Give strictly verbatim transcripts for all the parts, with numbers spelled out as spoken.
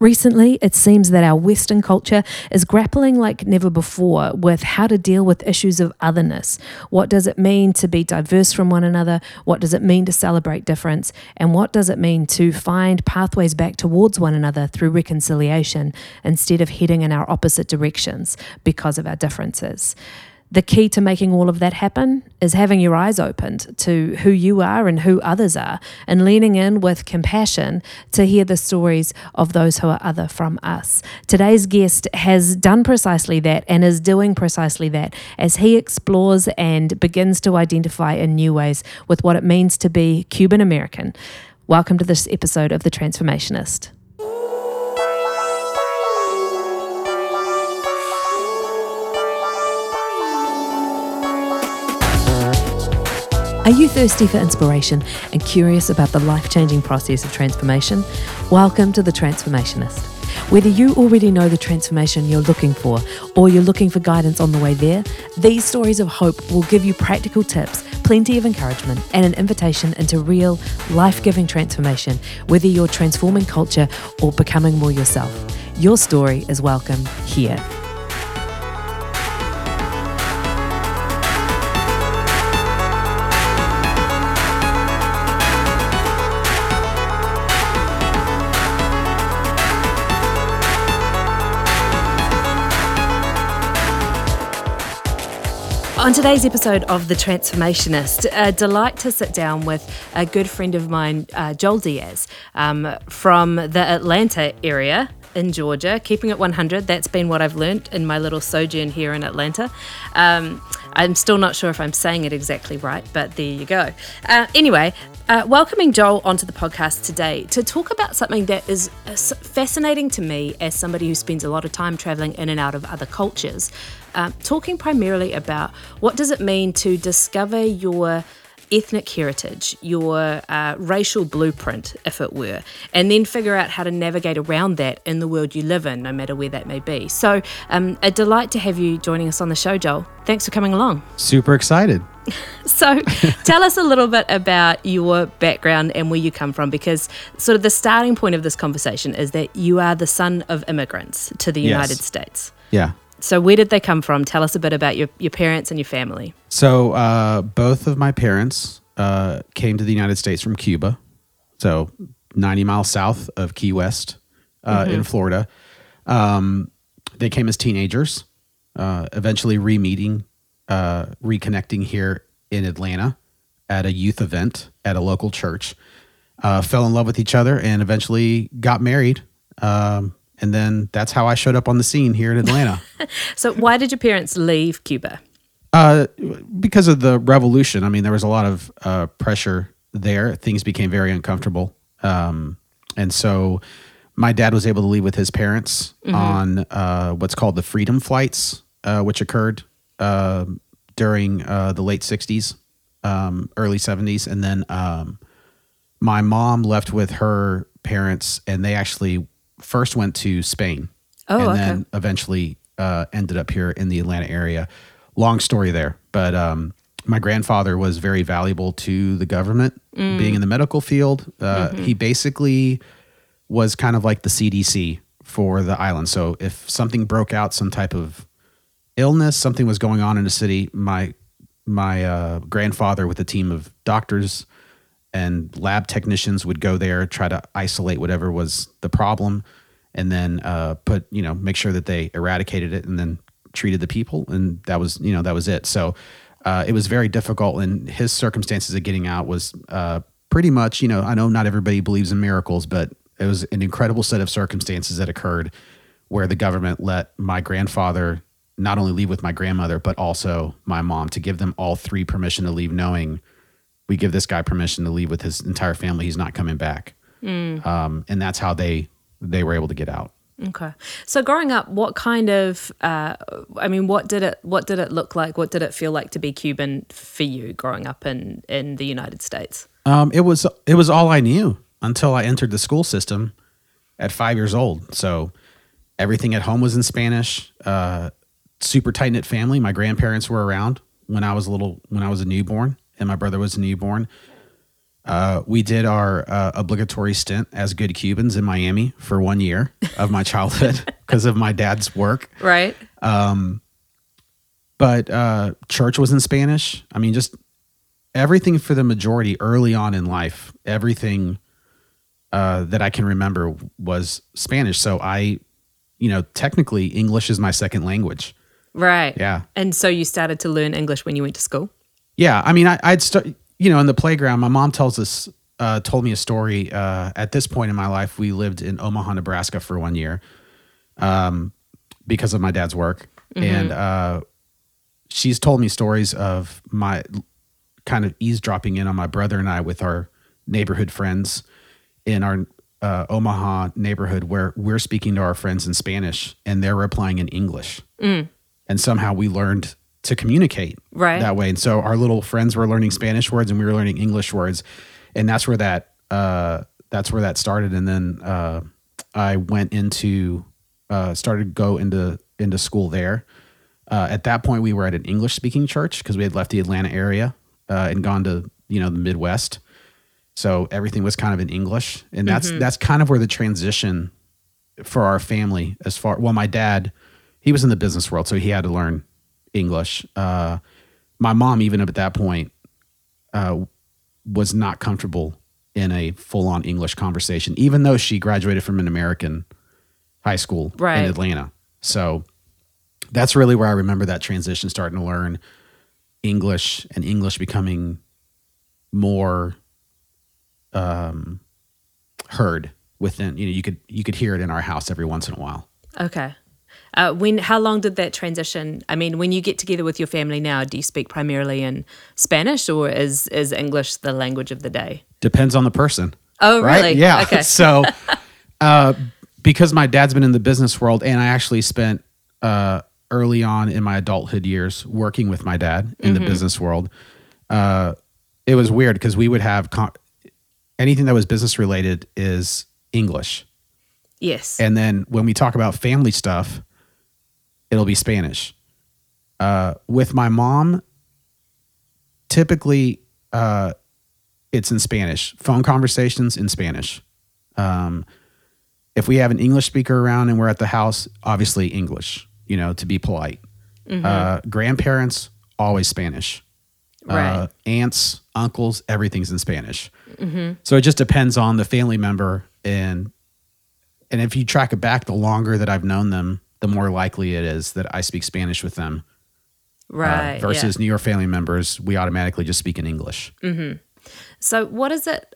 Recently, it seems that our Western culture is grappling like never before with how to deal with issues of otherness. What does it mean to be diverse from one another? What does it mean to celebrate difference? And what does it mean to find pathways back towards one another through reconciliation instead of heading in our opposite directions because of our differences? The key to making all of that happen is having your eyes opened to who you are and who others are, and leaning in with compassion to hear the stories of those who are other from us. Today's guest has done precisely that and is doing precisely that as he explores and begins to identify in new ways with what it means to be Cuban American. Welcome to this episode of The Transformationist. Are you thirsty for inspiration and curious about the life-changing process of transformation? Welcome to The Transformationist. Whether you already know the transformation you're looking for, or you're looking for guidance on the way there, these stories of hope will give you practical tips, plenty of encouragement, and an invitation into real, life-giving transformation, whether you're transforming culture or becoming more yourself. Your story is welcome here. On today's episode of The Transformationist, a delight to sit down with a good friend of mine, uh, Joel Diaz, um, from the Atlanta area in Georgia, keeping it one hundred. That's been what I've learnt in my little sojourn here in Atlanta. Um, I'm still not sure if I'm saying it exactly right, but there you go. Uh, anyway, uh, welcoming Joel onto the podcast today to talk about something that is fascinating to me as somebody who spends a lot of time travelling in and out of other cultures. Um, talking primarily about what does it mean to discover your ethnic heritage, your uh, racial blueprint, if it were, and then figure out how to navigate around that in the world you live in, no matter where that may be. So um, a delight to have you joining us on the show, Joel. Thanks for coming along. Super excited. So tell us a little bit about your background and where you come from, because sort of the starting point of this conversation is that you are the son of immigrants to the United yes. States. Yeah. So where did they come from? Tell us a bit about your, your parents and your family. So uh, both of my parents uh, came to the United States from Cuba, so ninety miles south of Key West uh, mm-hmm. in Florida. Um, they came as teenagers, uh, eventually re-meeting, uh, reconnecting here in Atlanta at a youth event at a local church, uh, fell in love with each other, and eventually got married. Um And then that's how I showed up on the scene here in Atlanta. So why did your parents leave Cuba? Uh, because of the revolution. I mean, there was a lot of uh, pressure there. Things became very uncomfortable. Um, and so my dad was able to leave with his parents mm-hmm. on uh, what's called the Freedom Flights, uh, which occurred uh, during uh, the late sixties, um, early seventies. And then um, my mom left with her parents, and they actually first went to Spain oh, and okay. then eventually uh, ended up here in the Atlanta area. Long story there. But um, my grandfather was very valuable to the government, mm. being in the medical field. Uh, mm-hmm. He basically was kind of like the C D C for the island. So if something broke out, some type of illness, something was going on in the city, my, my uh, grandfather with a team of doctors and lab technicians would go there, try to isolate whatever was the problem, and then uh, put, you know, make sure that they eradicated it and then treated the people. And that was, you know, that was it. So uh, it was very difficult. And his circumstances of getting out was uh, pretty much, you know, I know not everybody believes in miracles, but it was an incredible set of circumstances that occurred where the government let my grandfather not only leave with my grandmother, but also my mom, to give them all three permission to leave, knowing we give this guy permission to leave with his entire family. He's not coming back. Mm. Um, and that's how they they were able to get out. Okay. So growing up, what kind of, uh, I mean, what did it what did it look like? What did it feel like to be Cuban for you growing up in, in the United States? Um, it was it was all I knew until I entered the school system at five years old. So everything at home was in Spanish, uh, super tight-knit family. My grandparents were around when I was a little, when I was a newborn. And my brother was a newborn. Uh, we did our uh, obligatory stint as good Cubans in Miami for one year of my childhood because of my dad's work. Right. Um, but uh, church was in Spanish. I mean, just everything for the majority early on in life, everything uh, that I can remember was Spanish. So I, you know, technically English is my second language. Right. Yeah. And so you started to learn English when you went to school? Yeah. I mean, I, I'd start... You know, in the playground, my mom tells us, uh, told me a story. Uh, at this point in my life, we lived in Omaha, Nebraska for one year um, because of my dad's work. Mm-hmm. And uh, she's told me stories of my kind of eavesdropping in on my brother and I with our neighborhood friends in our uh, Omaha neighborhood where we're speaking to our friends in Spanish and they're replying in English. Mm. And somehow we learned to communicate right. that way. And so our little friends were learning Spanish words and we were learning English words. And that's where that, uh, that's where that started. And then, uh, I went into, uh, started to go into, into school there. Uh, at that point we were at an English speaking church cause we had left the Atlanta area, uh, and gone to, you know, the Midwest. So everything was kind of in English and that's, mm-hmm. that's kind of where the transition for our family as far, well, my dad, he was in the business world, so he had to learn English. Uh, my mom, even up at that point, uh, was not comfortable in a full-on English conversation, even though she graduated from an American high school right. in Atlanta. So that's really where I remember that transition, starting to learn English and English becoming more um, heard within, you know, you could, you could hear it in our house every once in a while. Okay. Uh, when? How long did that transition, I mean, when you get together with your family now, do you speak primarily in Spanish or is, is English the language of the day? Depends on the person. Oh, right? Really? Yeah. Okay. So uh, because my dad's been in the business world and I actually spent uh, early on in my adulthood years working with my dad in mm-hmm. the business world, uh, it was weird because we would have con- anything that was business related is English. Yes. And then when we talk about family stuff, it'll be Spanish. Uh, with my mom, typically uh, it's in Spanish. Phone conversations in Spanish. Um, if we have an English speaker around and we're at the house, obviously English, you know, to be polite. Mm-hmm. Uh, grandparents, always Spanish. Right. Uh, aunts, uncles, everything's in Spanish. Mm-hmm. So it just depends on the family member. And, and if you track it back, the longer that I've known them, the more likely it is that I speak Spanish with them. Right. Uh, versus yeah. New York family members, we automatically just speak in English. Mm-hmm. So what is it,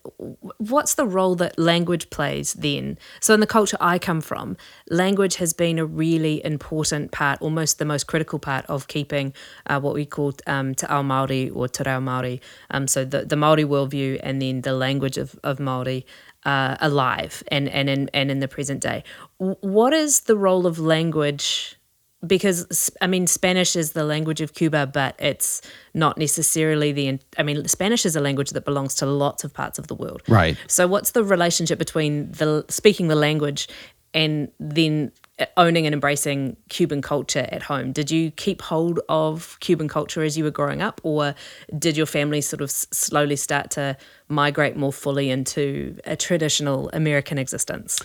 what's the role that language plays then? So in the culture I come from, language has been a really important part, almost the most critical part of keeping uh, what we call um, Te Ao Māori or Te Reo Māori, um, so the, the Māori worldview and then the language of, of Māori uh, alive and, and, in, and in the present day. What is the role of language? Because, I mean, Spanish is the language of Cuba, but it's not necessarily the, I mean, Spanish is a language that belongs to lots of parts of the world. Right. So what's the relationship between the speaking the language and then owning and embracing Cuban culture at home? Did you keep hold of Cuban culture as you were growing up, or did your family sort of slowly start to migrate more fully into a traditional American existence?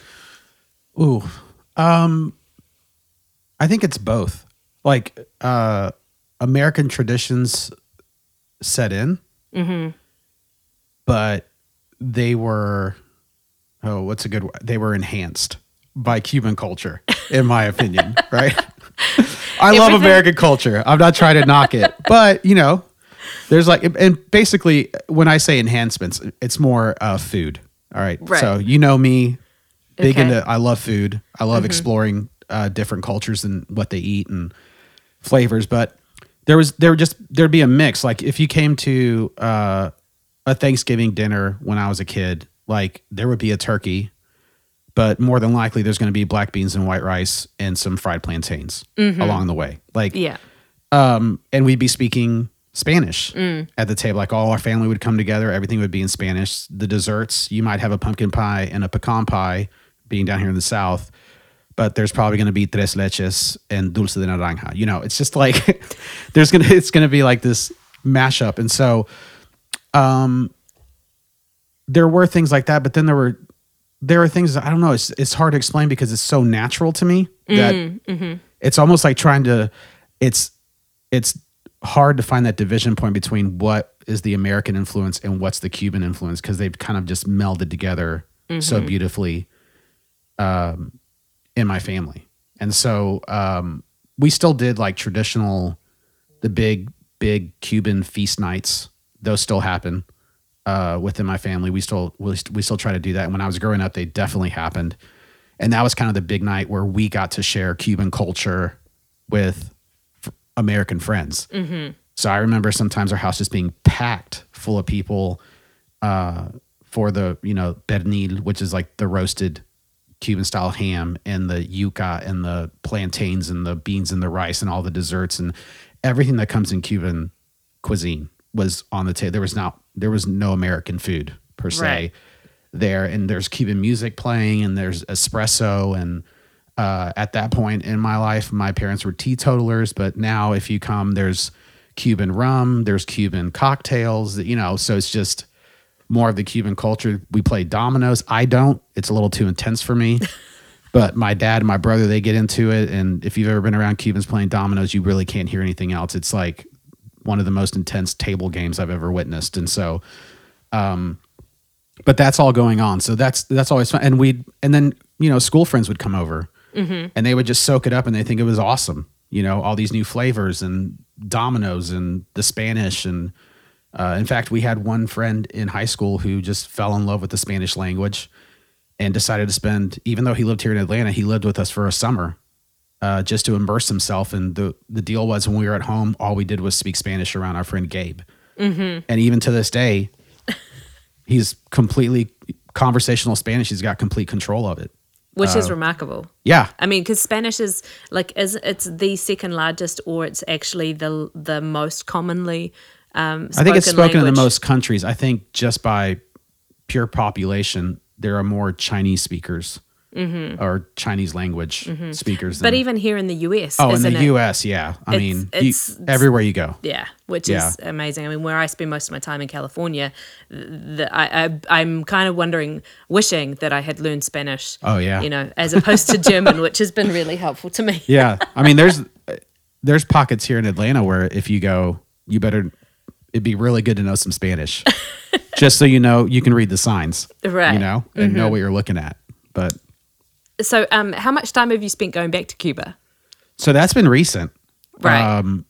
Ooh, um... I think it's both. Like uh, American traditions set in, mm-hmm. but they were, oh, what's a good word? They were enhanced by Cuban culture, in my opinion, right? I Everything. love American culture. I'm not trying to knock it, but you know, there's like, and basically when I say enhancements, it's more uh, food. All right? right. So you know me, big okay. into, I love food. I love mm-hmm. exploring Uh, different cultures and what they eat and flavors, but there was there just there'd be a mix. Like if you came to uh, a Thanksgiving dinner when I was a kid, like there would be a turkey, but more than likely there's going to be black beans and white rice and some fried plantains mm-hmm. along the way. Like yeah, um, and we'd be speaking Spanish mm. at the table. Like all our family would come together, everything would be in Spanish. The desserts, you might have a pumpkin pie and a pecan pie, being down here in the South. But there's probably going to be tres leches and dulce de naranja. You know, it's just like there's gonna it's gonna be like this mashup. And so, um, there were things like that, but then there were there were things that, I don't know, it's it's hard to explain because it's so natural to me that mm-hmm. it's almost like trying to it's it's hard to find that division point between what is the American influence and what's the Cuban influence, because they've kind of just melded together mm-hmm. so beautifully um, in my family. And so um, we still did like traditional, the big, big Cuban feast nights. Those still happen uh, within my family. We still, we still try to do that. And when I was growing up, they definitely happened. And that was kind of the big night where we got to share Cuban culture with f- American friends. Mm-hmm. So I remember sometimes our house just being packed full of people uh, for the, you know, pernil, which is like the roasted Cuban style ham, and the yuca and the plantains and the beans and the rice and all the desserts and everything that comes in Cuban cuisine was on the table. There was not, there was no American food per se right. there. And there's Cuban music playing and there's espresso. And uh, at that point in my life, my parents were teetotalers, but now if you come, there's Cuban rum, there's Cuban cocktails, you know, so it's just more of the Cuban culture. We play dominoes. I don't, it's a little too intense for me, but my dad and my brother, they get into it. And if you've ever been around Cubans playing dominoes, you really can't hear anything else. It's like one of the most intense table games I've ever witnessed. And so, um, but that's all going on. So that's, that's always fun. And we'd, and then, you know, school friends would come over mm-hmm. and they would just soak it up and they think it was awesome. You know, all these new flavors and dominoes and the Spanish and, Uh, in fact, we had one friend in high school who just fell in love with the Spanish language and decided to spend, even though he lived here in Atlanta, he lived with us for a summer uh, just to immerse himself. And the, the deal was when we were at home, all we did was speak Spanish around our friend Gabe. Mm-hmm. And even to this day, he's completely conversational Spanish. He's got complete control of it. Which uh, is remarkable. Yeah. I mean, because Spanish is like, is it's the second largest, or it's actually the the most commonly Um, I think it's spoken language. In the most countries. I think just by pure population, there are more Chinese speakers mm-hmm. or Chinese language mm-hmm. speakers. But than, even here in the U S. Oh, in the it? U S, yeah. I it's, mean, it's, you, it's, everywhere you go. Yeah, which yeah. is amazing. I mean, where I spend most of my time in California, the, I, I, I'm kind of wondering, wishing that I had learned Spanish. Oh, yeah. You know, as opposed to German, which has been really helpful to me. Yeah. I mean, there's there's pockets here in Atlanta where if you go, you better... it'd be really good to know some Spanish just so you know, you can read the signs, right? You know, and mm-hmm. know what you're looking at. But so, um, how much time have you spent going back to Cuba? So that's been recent, right? Um,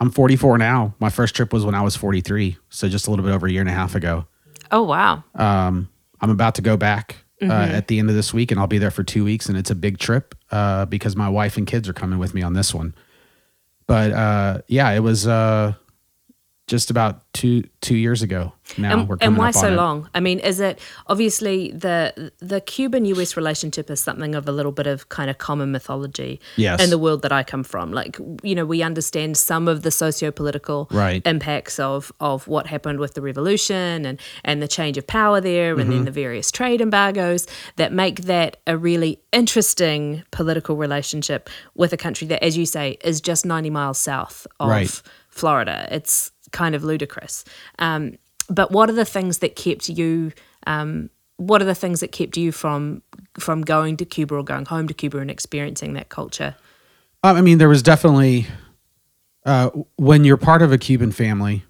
I'm forty-four now. My first trip was when I was forty-three. So just a little bit over a year and a half ago. Oh, wow. Um, I'm about to go back mm-hmm. uh, at the end of this week, and I'll be there for two weeks. And it's a big trip uh, because my wife and kids are coming with me on this one. But uh, yeah, it was, uh, just about two two years ago now. And, we're and why up on so it. Long? I mean, is it obviously the the Cuban U S relationship is something of a little bit of kind of common mythology yes. in the world that I come from. Like, you know, we understand some of the socio-political right. impacts of of what happened with the revolution and, and the change of power there and mm-hmm. then the various trade embargoes that make that a really interesting political relationship with a country that, as you say, is just ninety miles south of right. Florida. It's kind of ludicrous. Um, but what are the things that kept you, um, what are the things that kept you from from going to Cuba or going home to Cuba and experiencing that culture? I mean, there was definitely, uh, when you're part of a Cuban family,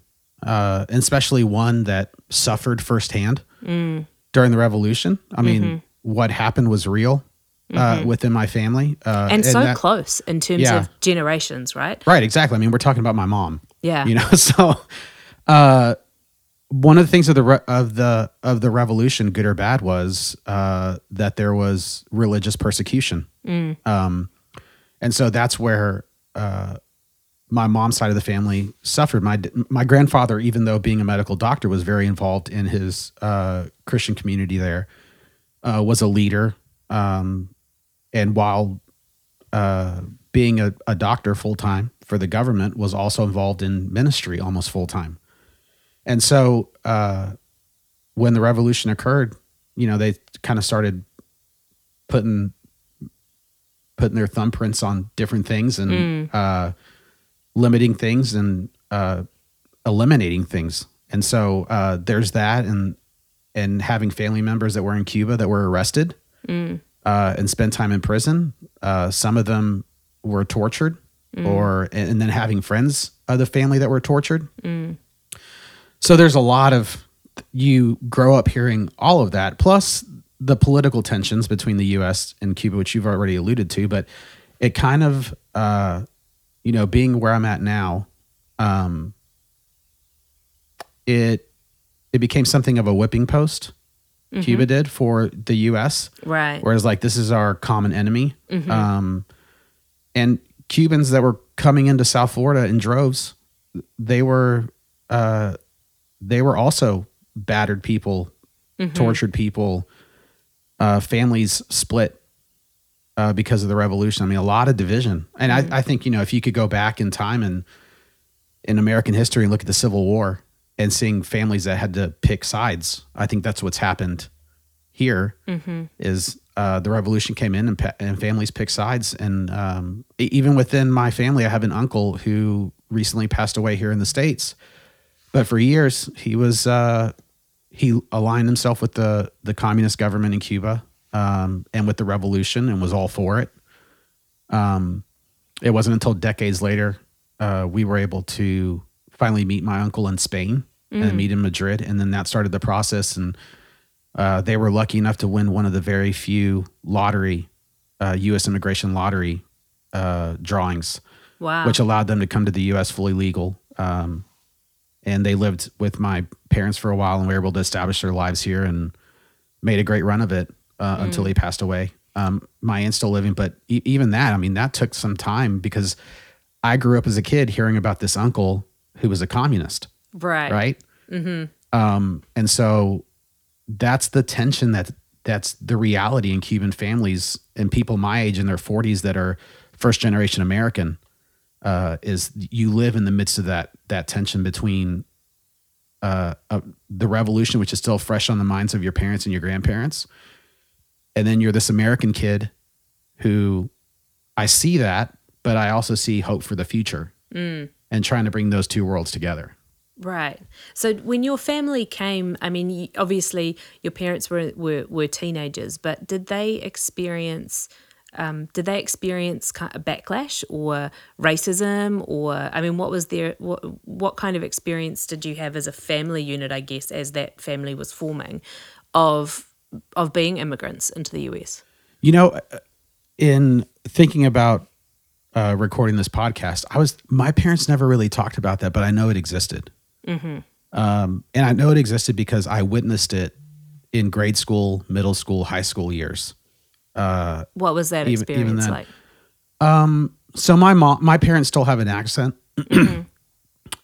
uh, and especially one that suffered firsthand mm. during the revolution, I mean, mm-hmm. what happened was real. Uh, mm-hmm. within my family. Uh, and, and so that, close in terms yeah. of generations, right? Right, exactly. I mean, we're talking about my mom. Yeah. You know, so uh, one of the things of the re- of the of the revolution, good or bad, was uh, that there was religious persecution. Mm. Um, and so that's where uh, my mom's side of the family suffered. My my grandfather, even though being a medical doctor, was very involved in his uh, Christian community there, uh, was a leader. Um, And while uh, being a, a doctor full-time for the government, was also involved in ministry almost full-time. And so uh, when the revolution occurred, you know, they kind of started putting putting their thumbprints on different things and mm. uh, limiting things and uh, eliminating things. And so uh, there's that. And and having family members that were in Cuba that were arrested mm. uh, and spent time in prison. Uh, some of them were tortured mm. or, and then having friends of the family that were tortured. Mm. So there's a lot of, you grow up hearing all of that, plus the political tensions between the U S and Cuba, which you've already alluded to, but it kind of, uh, you know, being where I'm at now, um, it, it became something of a whipping post. Mm-hmm. Cuba did for the U S. Right. Whereas like, this is our common enemy. Mm-hmm. Um, and Cubans that were coming into South Florida in droves, they were, uh, they were also battered people, mm-hmm. tortured people, uh, families split uh, because of the revolution. I mean, a lot of division. And mm-hmm. I, I think, you know, if you could go back in time and in American history and look at the Civil War and seeing families that had to pick sides, I think that's what's happened here mm-hmm. is uh, the revolution came in and, pa- and families picked sides. And um, even within my family, I have an uncle who recently passed away here in the States. But for years, he was uh, he aligned himself with the, the communist government in Cuba um, and with the revolution and was all for it. Um, it wasn't until decades later uh, we were able to finally meet my uncle in Spain mm. and meet in Madrid. And then that started the process. And uh, they were lucky enough to win one of the very few lottery, uh, U S immigration lottery uh, drawings, wow. which allowed them to come to the U S fully legal. Um And they lived with my parents for a while and we were able to establish their lives here and made a great run of it uh, mm. until he passed away. Um, my aunt's still living, but e- even that, I mean, that took some time because I grew up as a kid hearing about this uncle who was a communist. Right. Right. Mm-hmm. Um, and so that's the tension that that's the reality in Cuban families and people my age in their forties that are first generation American. Uh, is you live in the midst of that that tension between uh, uh, the revolution, which is still fresh on the minds of your parents and your grandparents, and then you're this American kid who I see that, but I also see hope for the future mm. and trying to bring those two worlds together. Right. So when your family came, I mean, obviously your parents were were, were teenagers, but did they experience... Um, did they experience kind of backlash or racism or, I mean, what was their, what, what kind of experience did you have as a family unit, I guess, as that family was forming of, of being immigrants into the U S? You know, in thinking about uh, recording this podcast, I was, my parents never really talked about that, but I know it existed. Mm-hmm. Um, and I know it existed because I witnessed it in grade school, middle school, high school years. Uh, what was that even, experience even then, like? Um, so my mom, my parents still have an accent. Mm-hmm.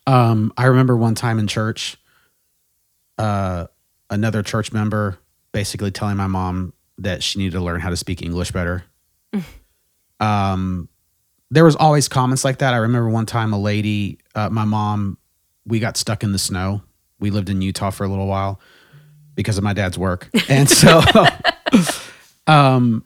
um, I remember one time in church, uh, another church member basically telling my mom that she needed to learn how to speak English better. um, there was always comments like that. I remember one time a lady, uh, my mom, we got stuck in the snow. We lived in Utah for a little while because of my dad's work. And so... Um,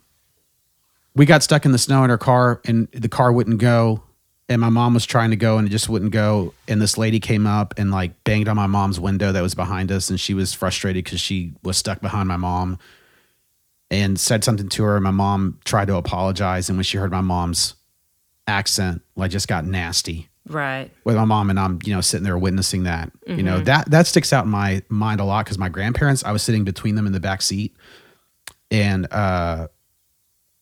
we got stuck in the snow in her car and the car wouldn't go and my mom was trying to go and it just wouldn't go. And this lady came up and like banged on my mom's window that was behind us. And she was frustrated because she was stuck behind my mom and said something to her. And my mom tried to apologize. And when she heard my mom's accent, like just got nasty. Right. With my mom and I'm, you know, sitting there witnessing that, mm-hmm. you know, that, that sticks out in my mind a lot. Cause my grandparents, I was sitting between them in the back seat. And uh,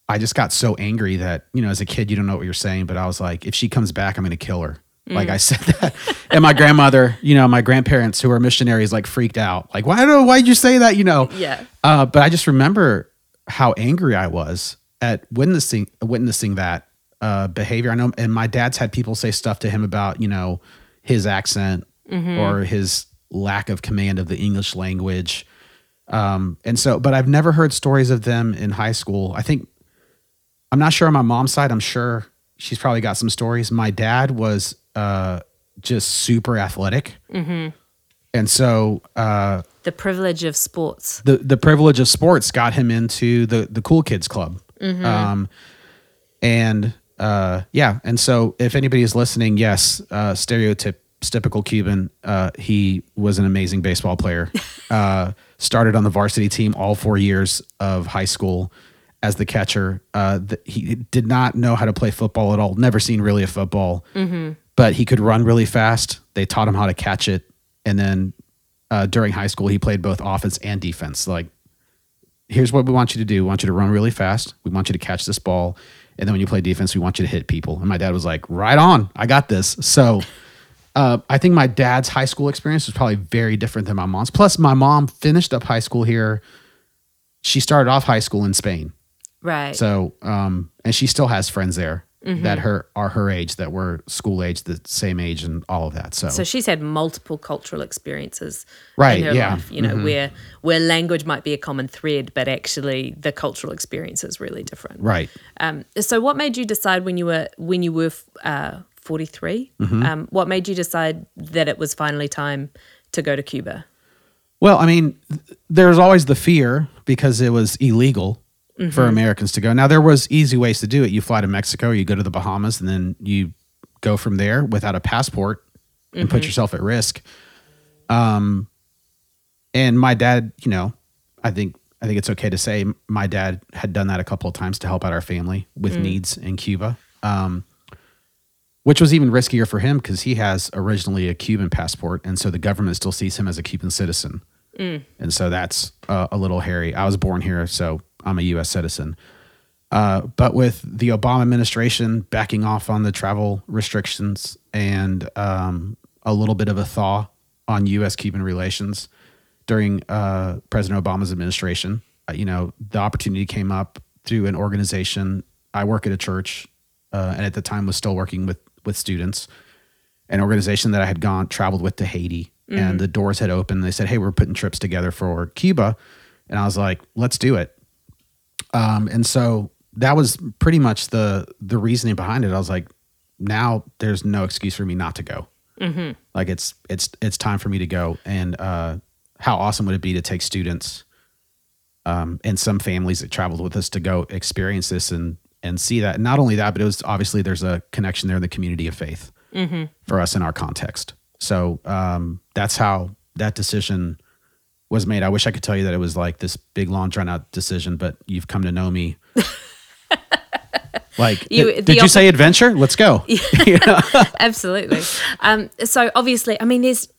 I just got so angry that, you know, as a kid, you don't know what you're saying, but I was like, if she comes back, I'm going to kill her. Mm. Like I said that. And my grandmother, you know, my grandparents who are missionaries, like freaked out. Like, why do, why'd you say that? You know? Yeah. Uh, but I just remember how angry I was at witnessing, witnessing that uh, behavior. I know, and my dad's had people say stuff to him about, you know, his accent mm-hmm. or his lack of command of the English language. Um, and so, but I've never heard stories of them in high school. I think, I'm not sure on my mom's side, I'm sure she's probably got some stories. My dad was, uh, just super athletic. Mm-hmm. And so, uh, the privilege of sports, the, the privilege of sports got him into the, the cool kids club. Mm-hmm. Um, and, uh, yeah. And so if anybody is listening, yes, uh, stereotype, typical Cuban. Uh, he was an amazing baseball player. Uh, started on the varsity team all four years of high school as the catcher. Uh, the, he did not know how to play football at all. Never seen really a football, mm-hmm. but he could run really fast. They taught him how to catch it. And then uh, during high school, he played both offense and defense. Like, here's what we want you to do. We want you to run really fast. We want you to catch this ball. And then when you play defense, we want you to hit people. And my dad was like, right on. I got this. So uh, I think my dad's high school experience was probably very different than my mom's. Plus, my mom finished up high school here. She started off high school in Spain. Right. So, um, and she still has friends there mm-hmm. that her are her age, that were school age, the same age and all of that. So so she's had multiple cultural experiences right, in her yeah. life, you know, mm-hmm. where where language might be a common thread, but actually the cultural experience is really different. Right. Um, so what made you decide when you were when you were uh, forty-three, mm-hmm. um, what made you decide that it was finally time to go to Cuba? Well, I mean, there's always the fear because it was illegal. Mm-hmm. For Americans to go. Now, there was easy ways to do it. You fly to Mexico, you go to the Bahamas, and then you go from there without a passport and mm-hmm. put yourself at risk. Um, and my dad, you know, I think I think it's okay to say my dad had done that a couple of times to help out our family with mm. needs in Cuba, um, which was even riskier for him because he has originally a Cuban passport, and so the government still sees him as a Cuban citizen. Mm. And so that's uh, a little hairy. I was born here, so I'm a U S citizen. Uh, but with the Obama administration backing off on the travel restrictions and um, a little bit of a thaw on U S-Cuban relations during uh, President Obama's administration, uh, you know, the opportunity came up through an organization. I work at a church uh, and at the time was still working with, with students, an organization that I had gone traveled with to Haiti mm-hmm. and the doors had opened. They said, hey, we're putting trips together for Cuba. And I was like, let's do it. Um, and so that was pretty much the the reasoning behind it. I was like, now there's no excuse for me not to go. Mm-hmm. Like it's it's it's time for me to go. And uh, how awesome would it be to take students um, and some families that traveled with us to go experience this and and see that. And not only that, but it was obviously there's a connection there in the community of faith mm-hmm. for us in our context. So um, that's how that decision was made. I wish I could tell you that it was like this big, long, drawn-out decision, but you've come to know me. Like, you, did, did you op- say adventure? Let's go. Yeah, absolutely. Um, so obviously, I mean, there's,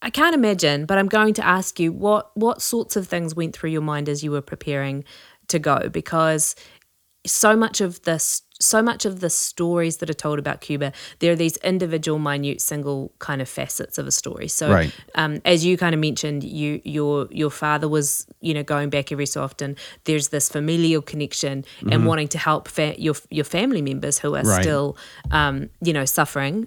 I can't imagine, but I'm going to ask you what what sorts of things went through your mind as you were preparing to go, because so much of this, so much of the stories that are told about Cuba, there are these individual, minute, single kind of facets of a story. So, right. um, as you kind of mentioned, you your your father was, you know, going back every so often. There's this familial connection and mm-hmm. wanting to help fa- your your family members who are right. still, um, you know, suffering,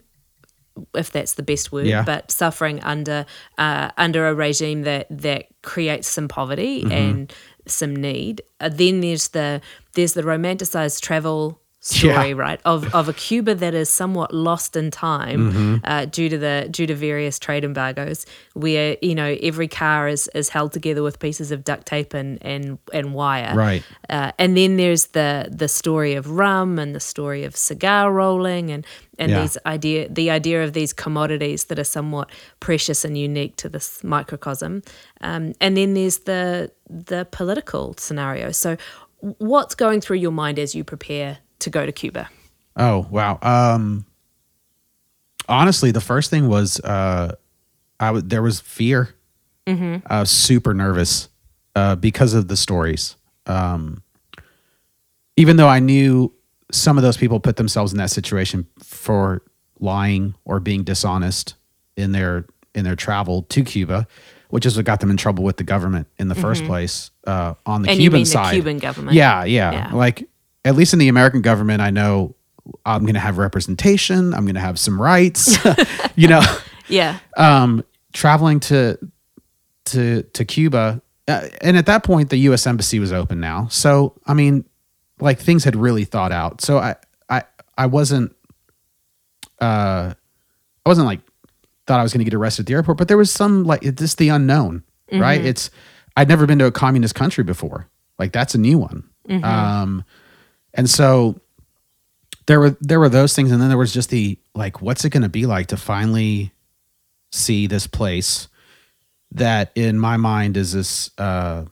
if that's the best word, yeah. but suffering under uh, under a regime that that creates some poverty mm-hmm. and some need. Uh, then there's the there's the romanticized travel story, yeah. right, of of a Cuba that is somewhat lost in time mm-hmm. uh, due to the due to various trade embargoes, where you know every car is, is held together with pieces of duct tape and and, and wire, right? Uh, and then there's the the story of rum and the story of cigar rolling and and yeah. these idea the idea of these commodities that are somewhat precious and unique to this microcosm, um, and then there's the the political scenario. So, what's going through your mind as you prepare to go to Cuba? Oh, wow. Um, honestly, the first thing was uh, I w- there was fear. Mm-hmm. I was super nervous uh, because of the stories. Um, even though I knew some of those people put themselves in that situation for lying or being dishonest in their in their travel to Cuba, which is what got them in trouble with the government in the mm-hmm. first place uh, on the and Cuban you mean side. The Cuban government. Yeah, yeah. yeah. Like, at least in the American government, I know I'm going to have representation. I'm going to have some rights, you know. Yeah. Um, traveling to to to Cuba, uh, and at that point, the U S embassy was open now. So I mean, like things had really thought out. So I I I wasn't uh I wasn't like thought I was going to get arrested at the airport, but there was some like it's just the unknown, mm-hmm. right? It's I'd never been to a communist country before. Like that's a new one. Mm-hmm. Um. And so there were there were those things, and then there was just the like, what's it going to be like to finally see this place that in my mind is this, uh,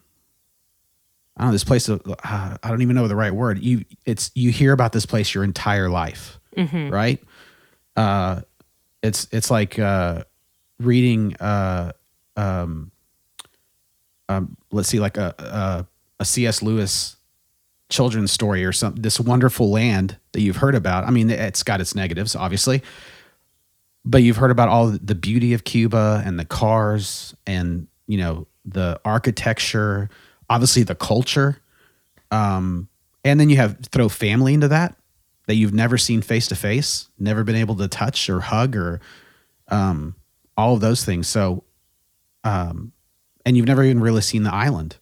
I don't know, this place, uh, I don't even know the right word. You, it's, you hear about this place your entire life, mm-hmm. right? Uh, it's, it's like, uh, reading, uh, um, um, let's see, like a, a, a C S Lewis children's story or something, this wonderful land that you've heard about. I mean, it's got its negatives, obviously, but you've heard about all the beauty of Cuba and the cars and, you know, the architecture, obviously the culture. Um, and then you have throw family into that, that you've never seen face to face, never been able to touch or hug or, um, all of those things. So, um, and you've never even really seen the island.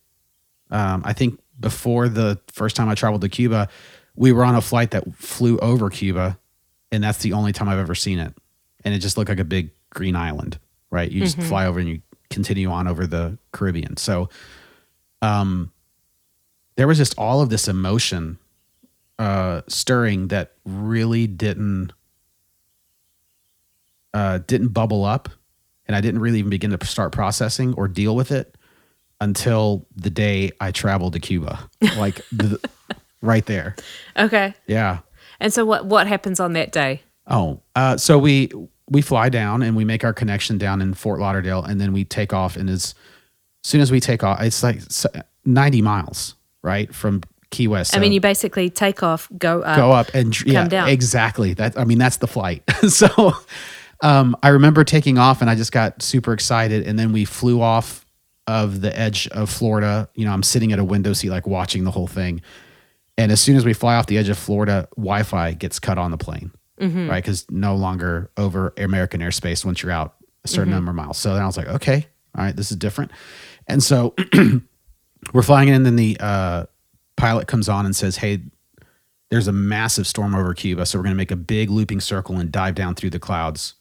Um, I think before the first time I traveled to Cuba, we were on a flight that flew over Cuba, and that's the only time I've ever seen it. And it just looked like a big green island, right? You just mm-hmm. fly over and you continue on over the Caribbean. So um, there was just all of this emotion uh, stirring that really didn't uh, didn't bubble up. And I didn't really even begin to start processing or deal with it until the day I traveled to Cuba, like the, right there. Okay. Yeah. And so what, what happens on that day? Oh, uh, so we we fly down and we make our connection down in Fort Lauderdale, and then we take off. And as soon as we take off, it's like ninety miles, right, from Key West. So I mean, you basically take off, go up, go up, and come yeah, down. Exactly. That I mean, that's the flight. So um, I remember taking off, and I just got super excited. And then we flew off of the edge of Florida. You know, I'm sitting at a window seat, like watching the whole thing. And as soon as we fly off the edge of Florida, Wi-Fi gets cut on the plane. Mm-hmm. Right, because no longer over American airspace once you're out a certain mm-hmm. number of miles. So then I was like, okay, all right, this is different. And so we're flying in, and then the uh, pilot comes on and says, hey, there's a massive storm over Cuba, so we're going to make a big looping circle and dive down through the clouds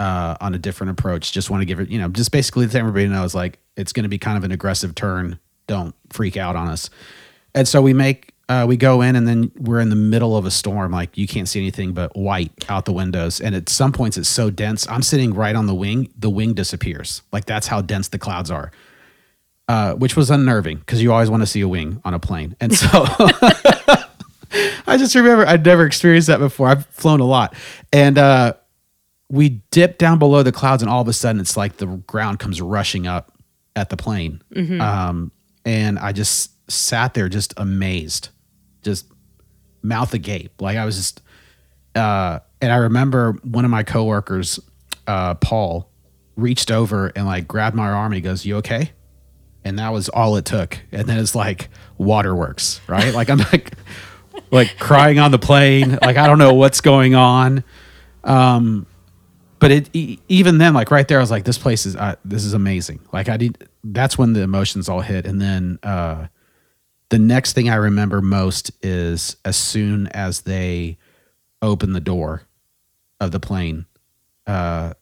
uh, on a different approach. Just want to give it, you know, just basically let everybody know it's like it's going to be kind of an aggressive turn. Don't freak out on us. And so we make. Uh, we go in, and then we're in the middle of a storm. Like, you can't see anything but white out the windows. And at some points, it's so dense. I'm sitting right on the wing. The wing disappears. Like, that's how dense the clouds are, uh, which was unnerving because you always want to see a wing on a plane. And so I just remember I'd never experienced that before. I've flown a lot. And uh, we dip down below the clouds, and all of a sudden, it's like the ground comes rushing up at the plane. Mm-hmm. Um, and I just sat there just amazed. Just mouth agape. Like I was just, uh, and I remember one of my coworkers, uh, Paul, reached over and like grabbed my arm and he goes, you okay? And that was all it took. And then it's like waterworks, right? Like I'm like, like crying on the plane. Like, I don't know what's going on. Um, but it, e- even then, like right there, I was like, this place is, uh, this is amazing. Like I did, that's when the emotions all hit. And then, uh, the next thing I remember most is as soon as they open the door of the plane, uh,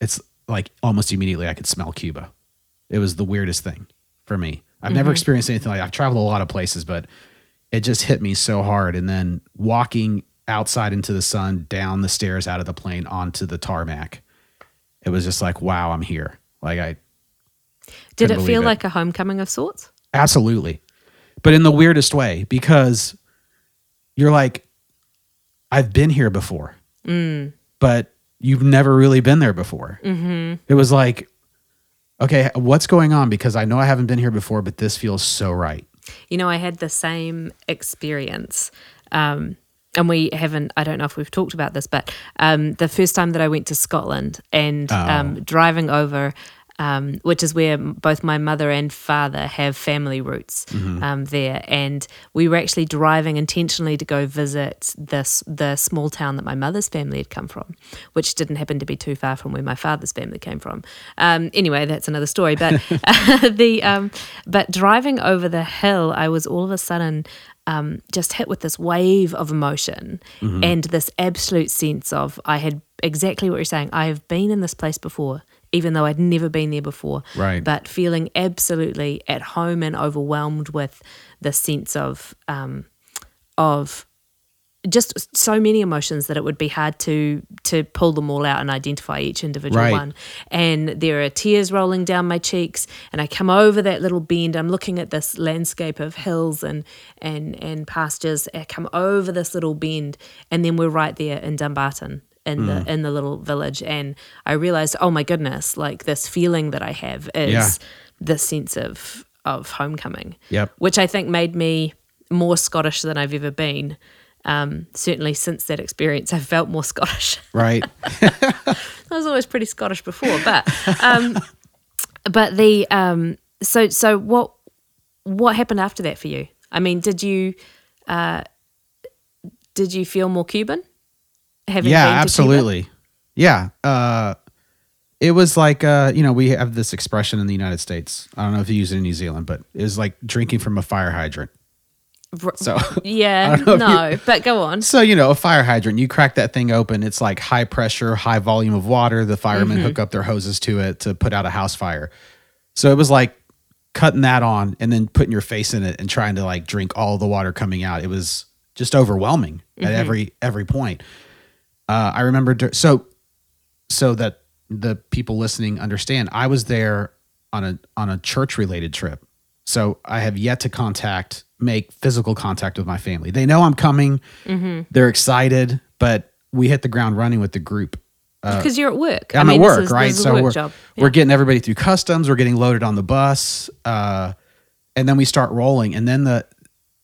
it's like almost immediately I could smell Cuba. It was the weirdest thing for me. I've mm-hmm. never experienced anything like that. I've traveled a lot of places, but it just hit me so hard. And then walking outside into the sun, down the stairs, out of the plane, onto the tarmac, it was just like, wow, I'm here. Like I Did it feel it. like a homecoming of sorts? Absolutely. But in the weirdest way, because you're like, I've been here before, mm. but you've never really been there before. Mm-hmm. It was like, okay, what's going on? Because I know I haven't been here before, but this feels so right. You know, I had the same experience. Um, and we haven't, I don't know if we've talked about this, but um, the first time that I went to Scotland and oh. um, driving over Um, which is where both my mother and father have family roots mm-hmm. um, there. And we were actually driving intentionally to go visit this, the small town that my mother's family had come from, which didn't happen to be too far from where my father's family came from. Um, anyway, that's another story. But uh, the um, but driving over the hill, I was all of a sudden um, just hit with this wave of emotion mm-hmm. and this absolute sense of I had exactly what you're saying. I have been in this place before, even though I'd never been there before, right. but feeling absolutely at home and overwhelmed with the sense of um, of just so many emotions that it would be hard to to pull them all out and identify each individual right. one. And there are tears rolling down my cheeks, and I come over that little bend. I'm looking at this landscape of hills and and and pastures. I come over this little bend, and then we're right there in Dumbarton. In the mm. in the little village, and I realized, oh my goodness, like this feeling that I have is yeah. this sense of of homecoming, yep. which I think made me more Scottish than I've ever been. Um, certainly since that experience, I've felt more Scottish. Right, I was always pretty Scottish before, but um, but the um, so so what what happened after that for you? I mean, did you uh, did you feel more Cuban? Having yeah, absolutely. Cuba? Yeah. Uh, it was like, uh, you know, we have this expression in the United States. I don't know if you use it in New Zealand, but it was like drinking from a fire hydrant. So yeah, no, you, but go on. So, you know, a fire hydrant, you crack that thing open. It's like high pressure, high volume of water. The firemen mm-hmm. hook up their hoses to it to put out a house fire. So it was like cutting that on and then putting your face in it and trying to like drink all the water coming out. It was just overwhelming mm-hmm. at every every point. Uh, I remember, so so that the people listening understand, I was there on a on a church-related trip. So I have yet to contact, make physical contact with my family. They know I'm coming. Mm-hmm. They're excited, but we hit the ground running with the group. Because uh, you're at work. I'm I mean, at work, is, right? So work we're, job. Yeah. we're getting everybody through customs. We're getting loaded on the bus. Uh, and then we start rolling. And then the...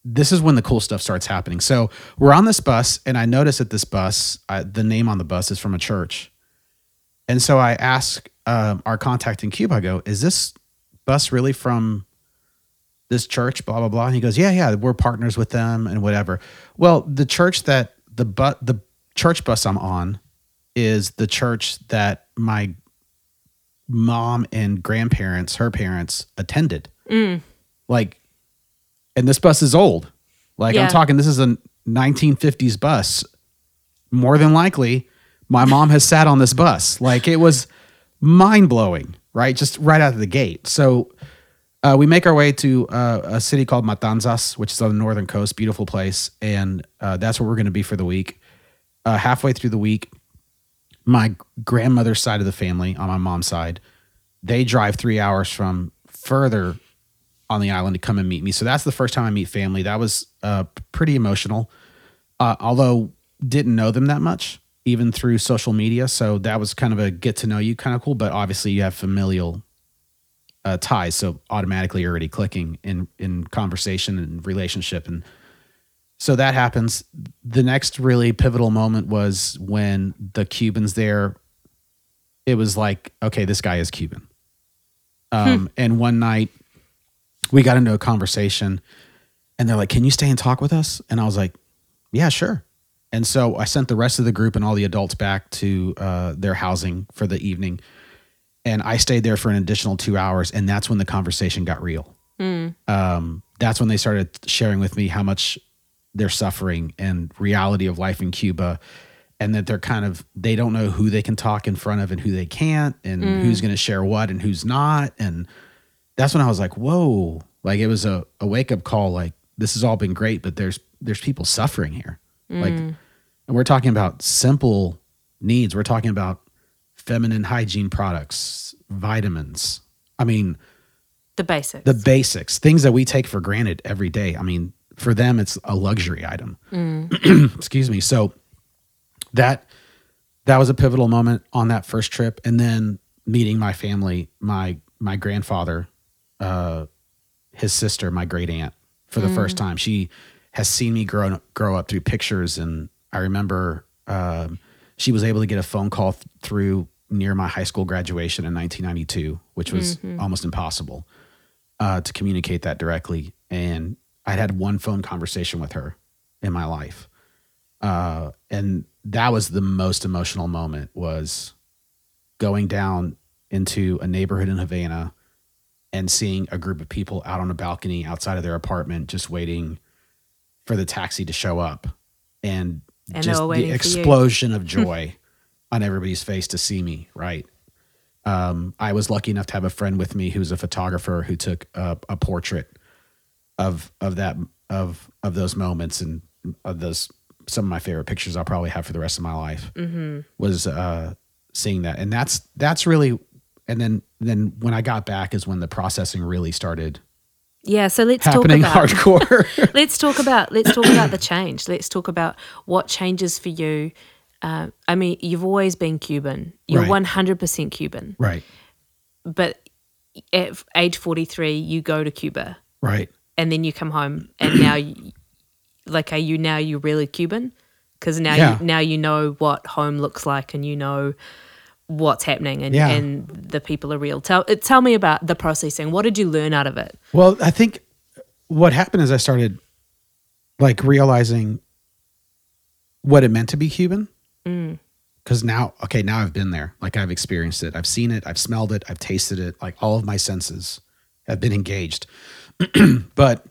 This is when the cool stuff starts happening. So we're on this bus, and I notice that this bus, I, the name on the bus is from a church. And so I ask um, our contact in Cuba, I go, is this bus really from this church, blah, blah, blah? And he goes, yeah, yeah, we're partners with them and whatever. Well, the church that the bu- the church bus I'm on is the church that my mom and grandparents, her parents, attended. Mm. Like, and this bus is old. Like yeah. I'm talking, this is a nineteen fifties bus. More than likely, my mom has sat on this bus. Like it was mind-blowing, right? Just right out of the gate. So uh, we make our way to uh, a city called Matanzas, which is on the northern coast, beautiful place. And uh, that's where we're going to be for the week. Uh, halfway through the week, my grandmother's side of the family, on my mom's side, they drive three hours from further on the island to come and meet me. So that's the first time I meet family. That was uh, pretty emotional, uh, although didn't know them that much, even through social media. So that was kind of a get to know you kind of cool, but obviously you have familial uh, ties. So automatically you're already clicking in, in conversation and relationship. And so that happens. The next really pivotal moment was when the Cubans there, it was like, okay, this guy is Cuban. Um, hmm. And one night, we got into a conversation and they're like, can you stay and talk with us? And I was like, yeah, sure. And so I sent the rest of the group and all the adults back to uh, their housing for the evening. And I stayed there for an additional two hours. And that's when the conversation got real. Mm. Um, that's when they started sharing with me how much they're suffering and reality of life in Cuba. And that they're kind of, they don't know who they can talk in front of and who they can't and mm. who's going to share what and who's not. And that's when I was like, whoa, like it was a, a wake-up call. Like this has all been great, but there's there's people suffering here. Mm. Like, and we're talking about simple needs. We're talking about feminine hygiene products, vitamins. I mean, the basics, the basics, things that we take for granted every day. I mean, for them, it's a luxury item. Mm. Excuse me. So that that was a pivotal moment on that first trip. And then meeting my family, my my grandfather, Uh, his sister, my great aunt, for the mm. first time. She has seen me grow grow up through pictures, and I remember um, she was able to get a phone call th- through near my high school graduation in nineteen ninety-two, which was mm-hmm. almost impossible uh, to communicate that directly. And I'd had one phone conversation with her in my life, uh, and that was the most emotional moment. Was going down into a neighborhood in Havana and seeing a group of people out on a balcony outside of their apartment, just waiting for the taxi to show up, and, and just the explosion of joy on everybody's face to see me. Right. Um, I was lucky enough to have a friend with me who's a photographer who took a, a portrait of of that of of those moments and of those some of my favorite pictures I'll probably have for the rest of my life. Mm-hmm. Was uh, seeing that, and that's that's really. And then then when I got back is when the processing really started. Yeah, so let's talk about hardcore. let's talk about let's talk about the change. Let's talk about what changes for you. Uh, I mean, you've always been Cuban. You're one hundred percent Cuban, right? But at age forty-three, you go to Cuba, right? And then you come home, and now, you, like, are you now you really Cuban? Because now yeah. you, now you know what home looks like, and you know what's happening, and, yeah. and the people are real. Tell tell me about the processing. What did you learn out of it? Well, I think what happened is I started like realizing what it meant to be Cuban. Mm. Cause now, okay, now I've been there. Like I've experienced it. I've seen it. I've smelled it. I've tasted it. Like all of my senses have been engaged. But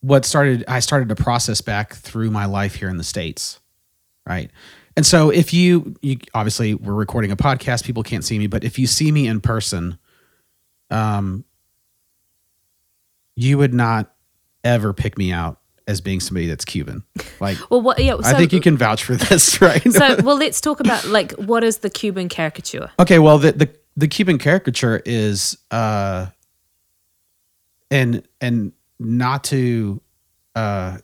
what started, I started to process back through my life here in the States. Right. And so if you, you obviously we're recording a podcast, people can't see me, but if you see me in person, um, you would not ever pick me out as being somebody that's Cuban. Like, well, what, yeah, so, I think you can vouch for this, right? So, well, let's talk about like, what is the Cuban caricature? Okay. Well, the, the, the Cuban caricature is, uh, and, and not to, uh,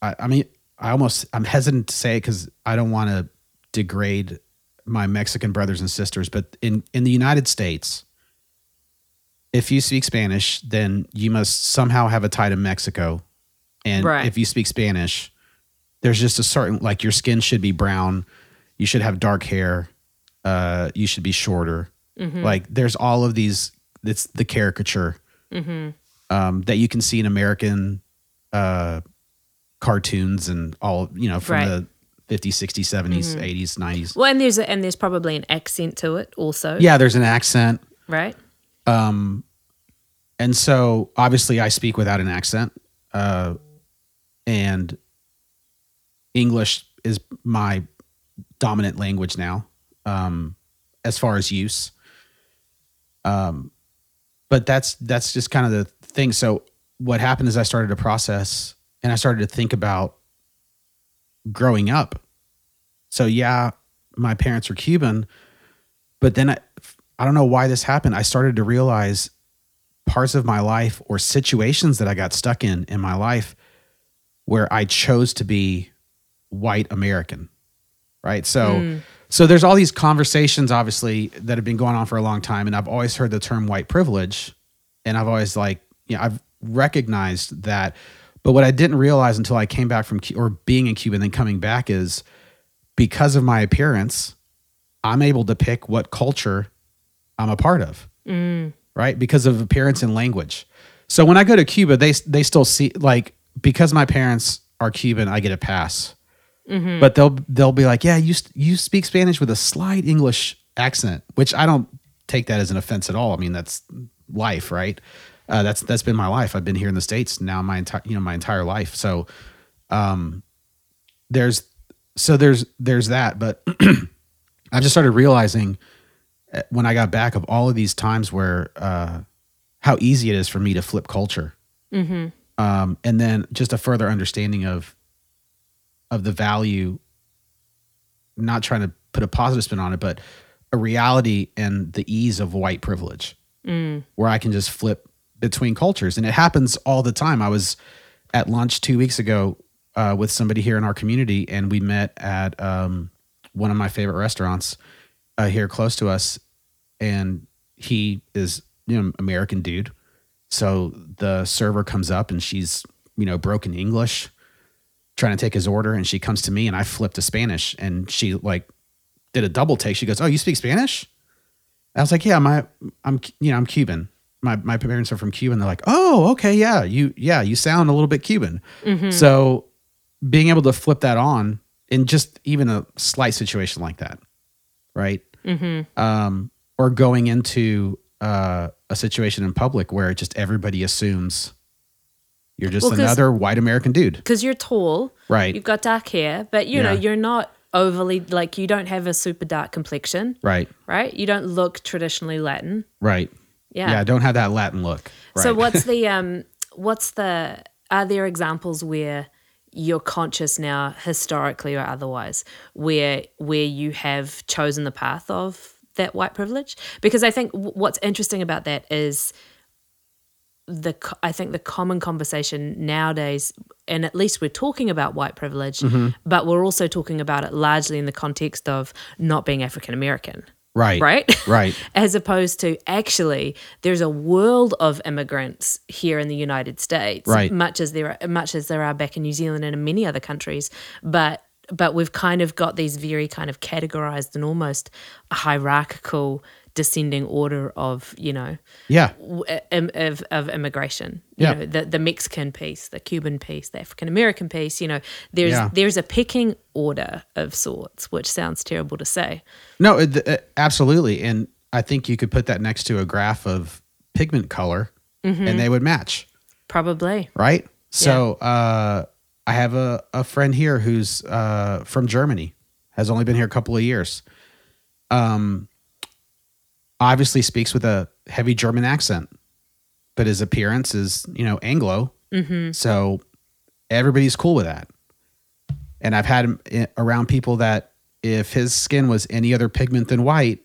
I, I mean, I almost, I'm hesitant to say it because I don't want to degrade my Mexican brothers and sisters, but in, in the United States, if you speak Spanish, then you must somehow have a tie to Mexico. And right. if you speak Spanish, there's just a certain, like your skin should be brown. You should have dark hair. Uh, you should be shorter. Mm-hmm. Like there's all of these, it's the caricature mm-hmm. um, that you can see in American uh cartoons and all, you know, from right. the fifties, sixties, seventies, mm-hmm. eighties, nineties. Well, and there's a, and there's probably an accent to it also. Yeah, there's an accent. Right. Um, and so obviously I speak without an accent. Uh, and English is my dominant language now, um, as far as use. Um, but that's, that's just kind of the thing. So what happened is I started to process and I started to think about growing up. So yeah, my parents were Cuban, but then I, I don't know why this happened. I started to realize parts of my life or situations that I got stuck in in my life where I chose to be white American, right? So, mm. so there's all these conversations, obviously, that have been going on for a long time, and I've always heard the term white privilege, and I've always like, you know, I've recognized that. But what I didn't realize until I came back from, or being in Cuba and then coming back is because of my appearance, I'm able to pick what culture I'm a part of, mm. right? Because of appearance and language. So when I go to Cuba, they they still see, like, because my parents are Cuban, I get a pass. Mm-hmm. But they'll they'll be like, yeah, you you speak Spanish with a slight English accent, which I don't take that as an offense at all. I mean, that's life, right? Uh, that's that's been my life. I've been here in the States now my entire you know my entire life. So, um, there's so there's there's that. But I just started realizing when I got back of all of these times where uh, how easy it is for me to flip culture, mm-hmm. um, and then just a further understanding of of the value. Not trying to put a positive spin on it, but a reality and the ease of white privilege, mm. where I can just flip between cultures. And it happens all the time. I was at lunch two weeks ago uh, with somebody here in our community, and we met at um, one of my favorite restaurants uh, here close to us. And he is, you know, American dude. So the server comes up and she's, you know, broken English, trying to take his order. And she comes to me and I flip to Spanish, and she like did a double take. She goes, "Oh, you speak Spanish?" I was like, "Yeah, my, I'm, you know, I'm Cuban. My my parents are from Cuba," and they're like, "Oh, okay, yeah, you yeah, you sound a little bit Cuban." Mm-hmm. So being able to flip that on in just even a slight situation like that, right? Mm-hmm. Um, or going into uh, a situation in public where just everybody assumes you're just well, another white American dude. Because you're tall. Right. You've got dark hair, but you yeah. know, you're not overly, like you don't have a super dark complexion. Right. Right? You don't look traditionally Latin. Right. Yeah. yeah, don't have that Latin look. Right. So what's the um, what's the? Are there examples where you're conscious now, historically or otherwise, where where you have chosen the path of that white privilege? Because I think what's interesting about that is the I think the common conversation nowadays, and at least we're talking about white privilege, mm-hmm. but we're also talking about it largely in the context of not being African American. Right. Right? Right. As opposed to actually there's a world of immigrants here in the United States, right. much as there are, much as there are back in New Zealand and in many other countries, but but we've kind of got these very kind of categorized and almost hierarchical descending order of, you know, yeah. of, of immigration. You yeah. know, the, the Mexican piece, the Cuban piece, the African American piece, you know, there's yeah. there's a pecking order of sorts, which sounds terrible to say. No, it, it, absolutely. And I think you could put that next to a graph of pigment color mm-hmm. and they would match. Probably. Right? So yeah. uh, I have a, a friend here who's uh, from Germany, has only been here a couple of years. Um. Obviously speaks with a heavy German accent, but his appearance is, you know, Anglo. Mm-hmm. So everybody's cool with that. And I've had him around people that if his skin was any other pigment than white,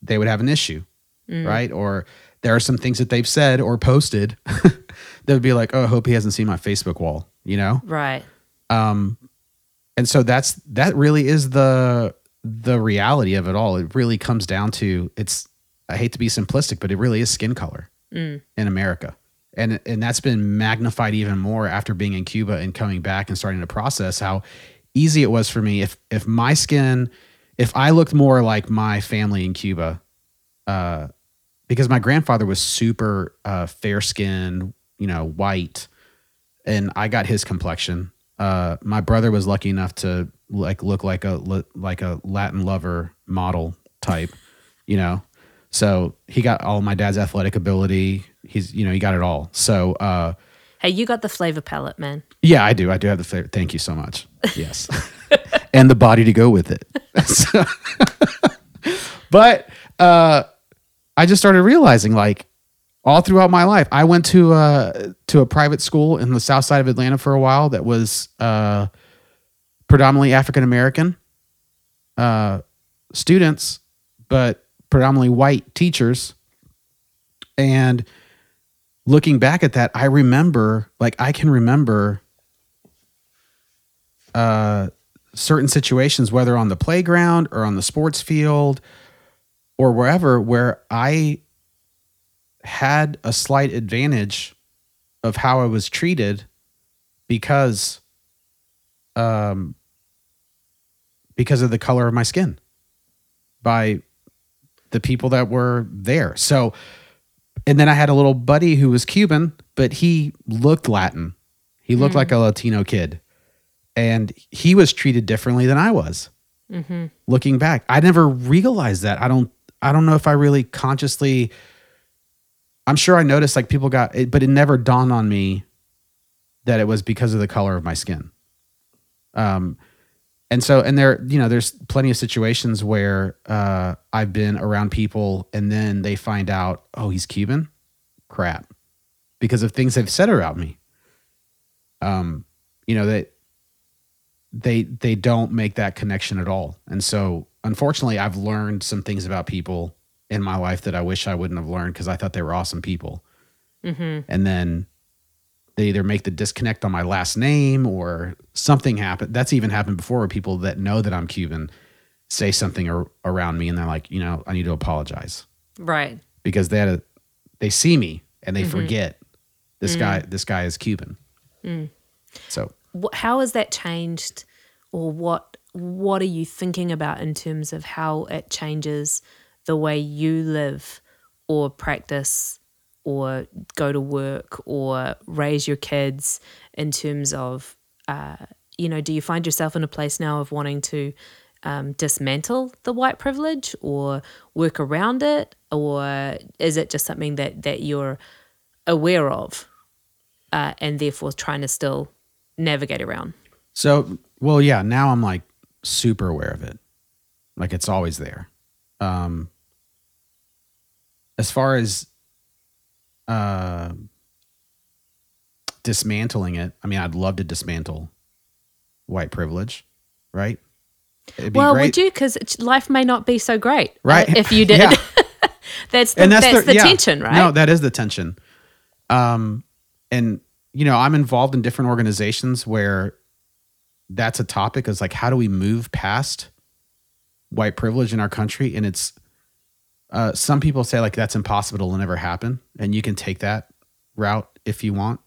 they would have an issue, mm. right? Or there are some things that they've said or posted that would be like, oh, I hope he hasn't seen my Facebook wall, you know? Right. Um, and so that's that really is the the reality of it all. It really comes down to it's. I hate to be simplistic, but it really is skin color mm. in America. And and that's been magnified even more after being in Cuba and coming back and starting to process how easy it was for me. If if my skin, if I looked more like my family in Cuba, uh, because my grandfather was super uh, fair-skinned, you know, white, and I got his complexion. Uh, my brother was lucky enough to like look like a like a Latin lover model type, you know. So he got all my dad's athletic ability. He's, you know, he got it all. So, uh, hey, you got the flavor palette, man. Yeah, I do. I do have the flavor. Thank you so much. Yes. And the body to go with it. So, but, uh, I just started realizing like all throughout my life, I went to, uh, to a private school in the south side of Atlanta for a while that was, uh, predominantly African American, uh, students, but predominantly white teachers. And looking back at that, I remember, like I can remember uh, certain situations, whether on the playground or on the sports field or wherever, where I had a slight advantage of how I was treated because, um, because of the color of my skin by the people that were there. So, and then I had a little buddy who was Cuban, but he looked Latin. He looked mm-hmm. like a Latino kid. And he was treated differently than I was. Mm-hmm. Looking back, I never realized that. I don't, I don't know if I really consciously, I'm sure I noticed like people got, it, but it never dawned on me that it was because of the color of my skin. Um, And so, and there, you know, there's plenty of situations where uh, I've been around people and then they find out, oh, he's Cuban? Crap. Because of things they've said about me. Um, you know, they, they, they don't make that connection at all. And so, unfortunately, I've learned some things about people in my life that I wish I wouldn't have learned because I thought they were awesome people. Mm-hmm. And then they either make the disconnect on my last name or something happened. That's even happened before where people that know that I'm Cuban say something ar- around me and they're like, you know, I need to apologize. Right. Because they had a, they see me and they mm-hmm. forget this mm. guy, this guy is Cuban. Mm. So how has that changed or what, what are you thinking about in terms of how it changes the way you live or practice or go to work or raise your kids in terms of, uh, you know, do you find yourself in a place now of wanting to um, dismantle the white privilege or work around it? Or is it just something that, that you're aware of uh, and therefore trying to still navigate around? So, well, yeah, now I'm like super aware of it. Like it's always there. Um, as far as, Uh, dismantling it. I mean, I'd love to dismantle white privilege, right? It'd be well, great. Would you? Because life may not be so great, right? If you did, yeah. that's the, and that's, that's the, the yeah. tension, right? No, that is the tension. Um, and you know, I'm involved in different organizations where that's a topic. Is like, how do we move past white privilege in our country? And it's uh, some people say like that's impossible. It'll never happen, and you can take that route if you want.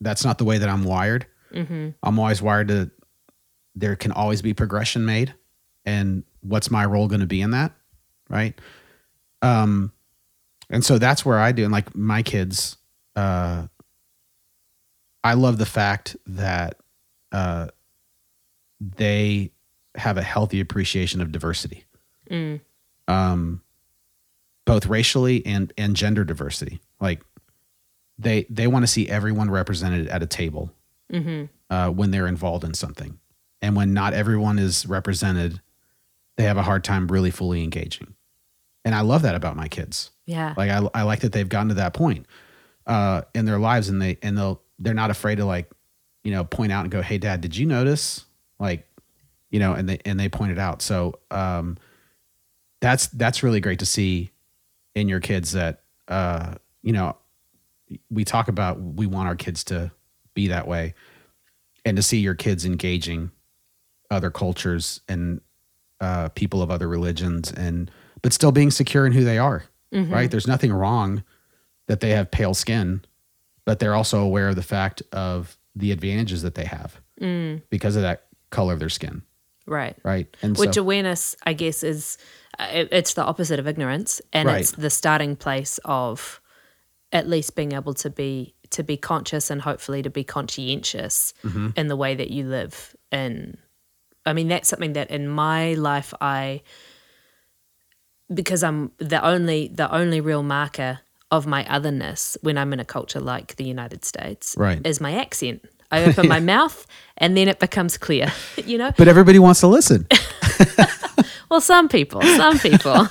That's not the way that I'm wired. Mm-hmm. I'm always wired to. There can always be progression made, and what's my role going to be in that, right? Um, and so that's where I do. And like my kids, uh, I love the fact that uh, they have a healthy appreciation of diversity, mm. um, both racially and and gender diversity. Like they they want to see everyone represented at a table mm-hmm. uh, when they're involved in something. And when not everyone is represented, they have a hard time really fully engaging. And I love that about my kids. Yeah. Like I, I like that they've gotten to that point uh, in their lives, and they and they'll they're not afraid to like, you know, point out and go, "Hey, Dad, did you notice?" Like, you know, and they and they point it out. So um, that's that's really great to see in your kids that uh, you know, we talk about we want our kids to be that way, and to see your kids engaging other cultures and uh, people of other religions, and but still being secure in who they are, mm-hmm. right? There's nothing wrong that they have pale skin, but they're also aware of the fact of the advantages that they have mm. because of that color of their skin. Right. Right. And Which so, awareness, I guess, is it, it's the opposite of ignorance, and right. it's the starting place of at least being able to be to be conscious and hopefully to be conscientious mm-hmm. in the way that you live in. I mean, that's something that in my life I, because I'm the only the only real marker of my otherness when I'm in a culture like the United States right. is my accent. I open yeah. my mouth and then it becomes clear, you know? But everybody wants to listen. Well, some people, some people.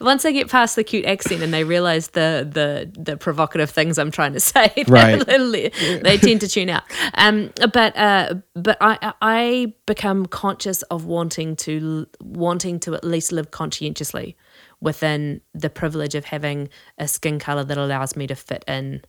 Once they get past the cute accent and they realize the the, the provocative things I'm trying to say, right. they, they tend to tune out. Um, but uh, but I I become conscious of wanting to wanting to at least live conscientiously within the privilege of having a skin color that allows me to fit in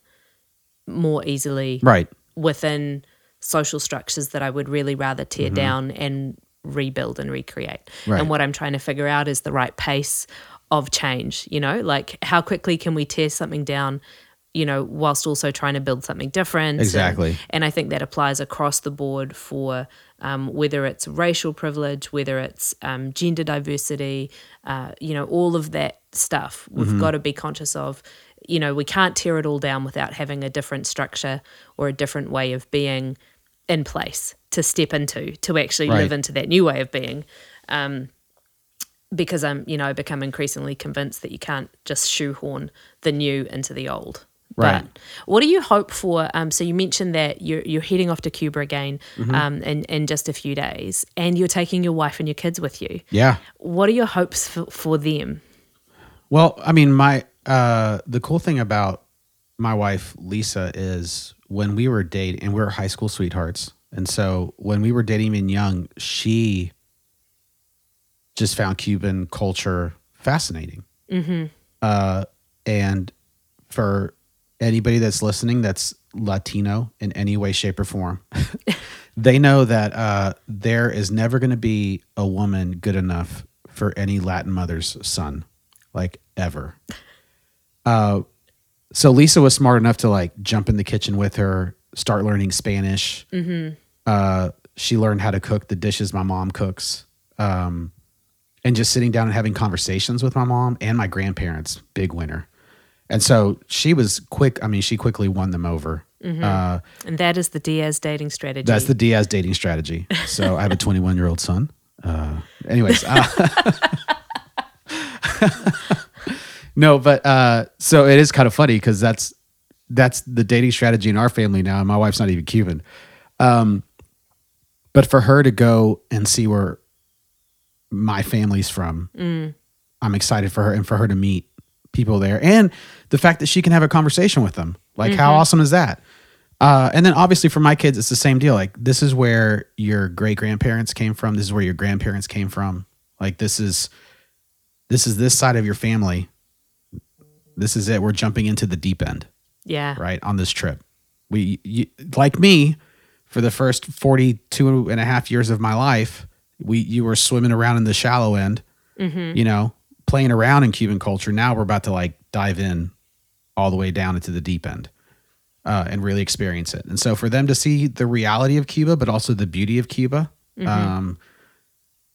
more easily, right. within social structures that I would really rather tear mm-hmm. down and rebuild and recreate. Right. And what I'm trying to figure out is the right pace of change, you know, like how quickly can we tear something down, you know, whilst also trying to build something different. Exactly. And, and I think that applies across the board for um, whether it's racial privilege, whether it's um, gender diversity, uh, you know, all of that stuff. We've mm-hmm. got to be conscious of, you know, we can't tear it all down without having a different structure or a different way of being in place to step into, to actually right. live into that new way of being. Um, because I'm, you know, I become increasingly convinced that you can't just shoehorn the new into the old. Right. But what do you hope for? Um, so you mentioned that you're, you're heading off to Cuba again mm-hmm. um, in, in just a few days, and you're taking your wife and your kids with you. Yeah. What are your hopes for, for them? Well, I mean, my uh, the cool thing about my wife, Lisa, is when we were dating, and we were high school sweethearts, and so when we were dating and young, she just found Cuban culture fascinating. Mm-hmm. Uh, and for anybody that's listening that's Latino in any way, shape, or form, they know that uh, there is never going to be a woman good enough for any Latin mother's son, like ever. Uh, so Lisa was smart enough to like jump in the kitchen with her, start learning Spanish. Mm-hmm. Uh, she learned how to cook the dishes my mom cooks. Um, and just sitting down and having conversations with my mom and my grandparents, big winner. And so she was quick. I mean, she quickly won them over. Mm-hmm. Uh, and that is the Diaz dating strategy. That's the Diaz dating strategy. So I have a twenty-one-year-old son. Uh, anyways. Uh, no, but uh, so it is kind of funny because that's, That's the dating strategy in our family now. My wife's not even Cuban. Um, but for her to go and see where my family's from, mm. I'm excited for her and for her to meet people there. And the fact that she can have a conversation with them. Like, mm-hmm. how awesome is that? Uh, and then obviously for my kids, it's the same deal. Like, this is where your great grandparents came from. This is where your grandparents came from. Like, this is, this is this side of your family. This is it. We're jumping into the deep end. Yeah. Right. On this trip. We, you, like me, for the first forty-two and a half years of my life, we, you were swimming around in the shallow end, mm-hmm. you know, playing around in Cuban culture. Now we're about to like dive in all the way down into the deep end. Uh, and really experience it. And so for them to see the reality of Cuba, but also the beauty of Cuba, mm-hmm. um,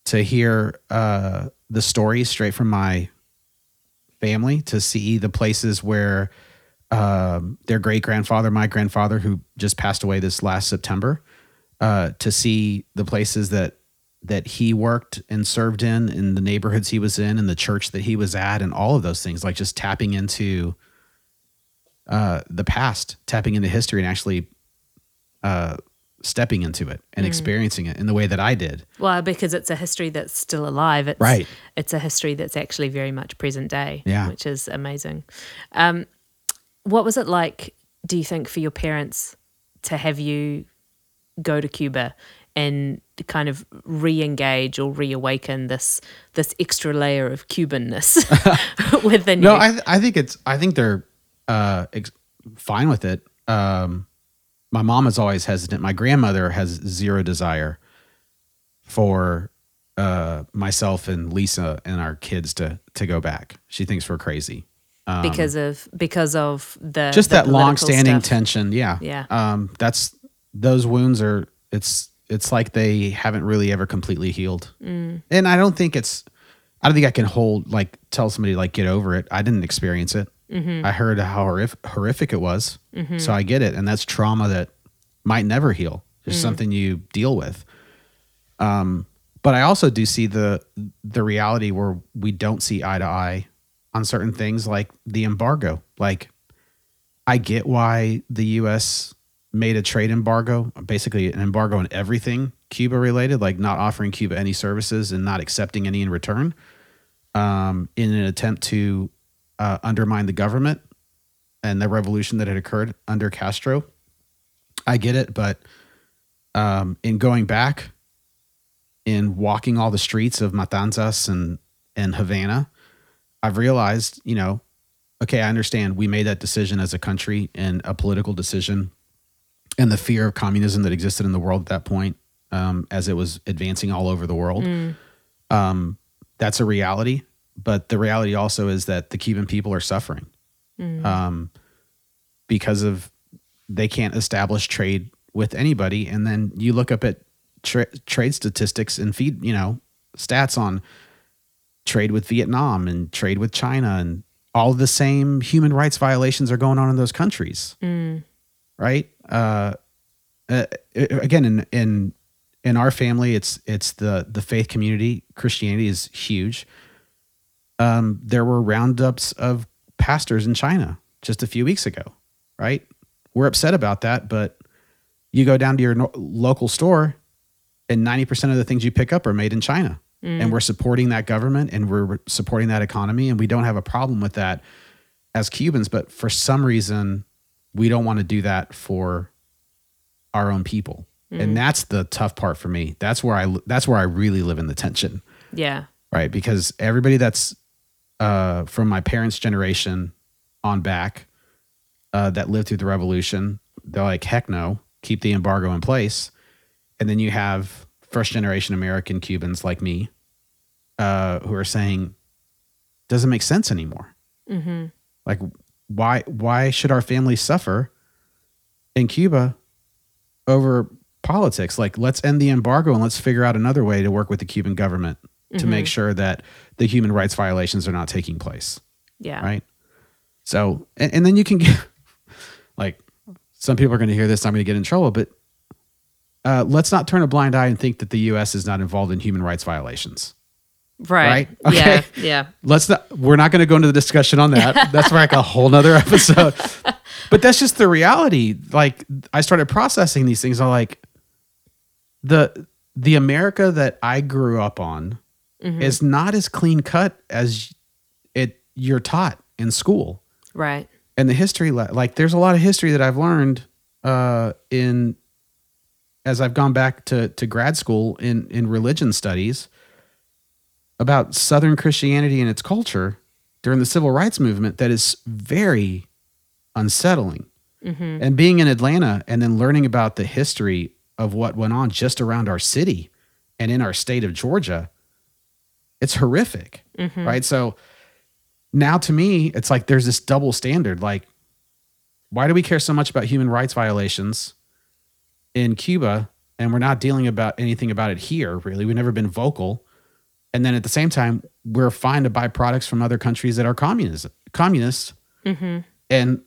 to hear uh, the stories straight from my family, to see the places where um, their great-grandfather, my grandfather, who just passed away this last September, uh, to see the places that that he worked and served in, in the neighborhoods he was in, and the church that he was at, and all of those things, like just tapping into Uh, the past, tapping into history and actually uh, stepping into it and mm. experiencing it in the way that I did. Well, because it's a history that's still alive. It's, right. It's a history that's actually very much present day, yeah. which is amazing. Um, what was it like, do you think, for your parents to have you go to Cuba and to kind of re-engage or reawaken this this extra layer of Cubanness within no, you? No, I, th- I think it's, I think they're, uh ex- fine with it. Um my mom is always hesitant. My grandmother has zero desire for uh myself and Lisa and our kids to to go back. She thinks we're crazy um, because of because of the just the that long-standing stuff. tension yeah yeah um that's those wounds are it's it's like they haven't really ever completely healed. mm. And I don't think it's I don't think I can hold like tell somebody like get over it. I didn't experience it. Mm-hmm. I heard how horrific, horrific it was, mm-hmm. so I get it. And that's trauma that might never heal. It's mm-hmm. something you deal with. Um, but I also do see the the reality where we don't see eye to eye on certain things like the embargo. Like, I get why the U S made a trade embargo, basically an embargo on everything Cuba related, like not offering Cuba any services and not accepting any in return, um, in an attempt to Uh, undermine the government and the revolution that had occurred under Castro. I get it, but um, in going back, in walking all the streets of Matanzas and, and Havana, I've realized, you know, okay, I understand we made that decision as a country and a political decision, and the fear of communism that existed in the world at that point, um, as it was advancing all over the world. Mm. Um, that's a reality. But the reality also is that the Cuban people are suffering mm. um, because of they can't establish trade with anybody. And then you look up at tra- trade statistics and feed, you know, stats on trade with Vietnam and trade with China, and all the same human rights violations are going on in those countries. Mm. Right. Uh, uh, again, in, in, in our family, it's, it's the, the faith community. Christianity is huge. Um, there were roundups of pastors in China just a few weeks ago, right? We're upset about that, but you go down to your no- local store and ninety percent of the things you pick up are made in China. Mm. And we're supporting that government and we're supporting that economy, and we don't have a problem with that as Cubans, but for some reason, we don't want to do that for our own people. Mm. And that's the tough part for me. That's where I, that's where I really live in the tension. Yeah. Right? Because everybody that's Uh, from my parents' generation on back uh, that lived through the revolution, they're like, heck no, keep the embargo in place. And then you have first-generation American Cubans like me uh, who are saying, doesn't make sense anymore. Mm-hmm. Like, why why should our family suffer in Cuba over politics? Like, let's end the embargo and let's figure out another way to work with the Cuban government to mm-hmm. make sure that the human rights violations are not taking place. Yeah. Right. So, and, and then you can get, like, some people are going to hear this, I'm going to get in trouble, but uh, let's not turn a blind eye and think that the U S is not involved in human rights violations. Right. Right? Okay. Yeah. Yeah. Let's not, we're not going to go into the discussion on that. That's like a whole nother episode, but that's just the reality. Like, I started processing these things. I'm like, the, the America that I grew up on, mm-hmm. it's not as clean cut as it you're taught in school. Right. And the history, like there's a lot of history that I've learned uh, in as I've gone back to to grad school in in religion studies about Southern Christianity and its culture during the civil rights movement that is very unsettling. Mm-hmm. And being in Atlanta and then learning about the history of what went on just around our city and in our state of Georgia, it's horrific, mm-hmm. right? So now to me, it's like there's this double standard. Like, why do we care so much about human rights violations in Cuba and we're not dealing about anything about it here, really? We've never been vocal. And then at the same time, we're fine to buy products from other countries that are communist, communist. Mm-hmm. And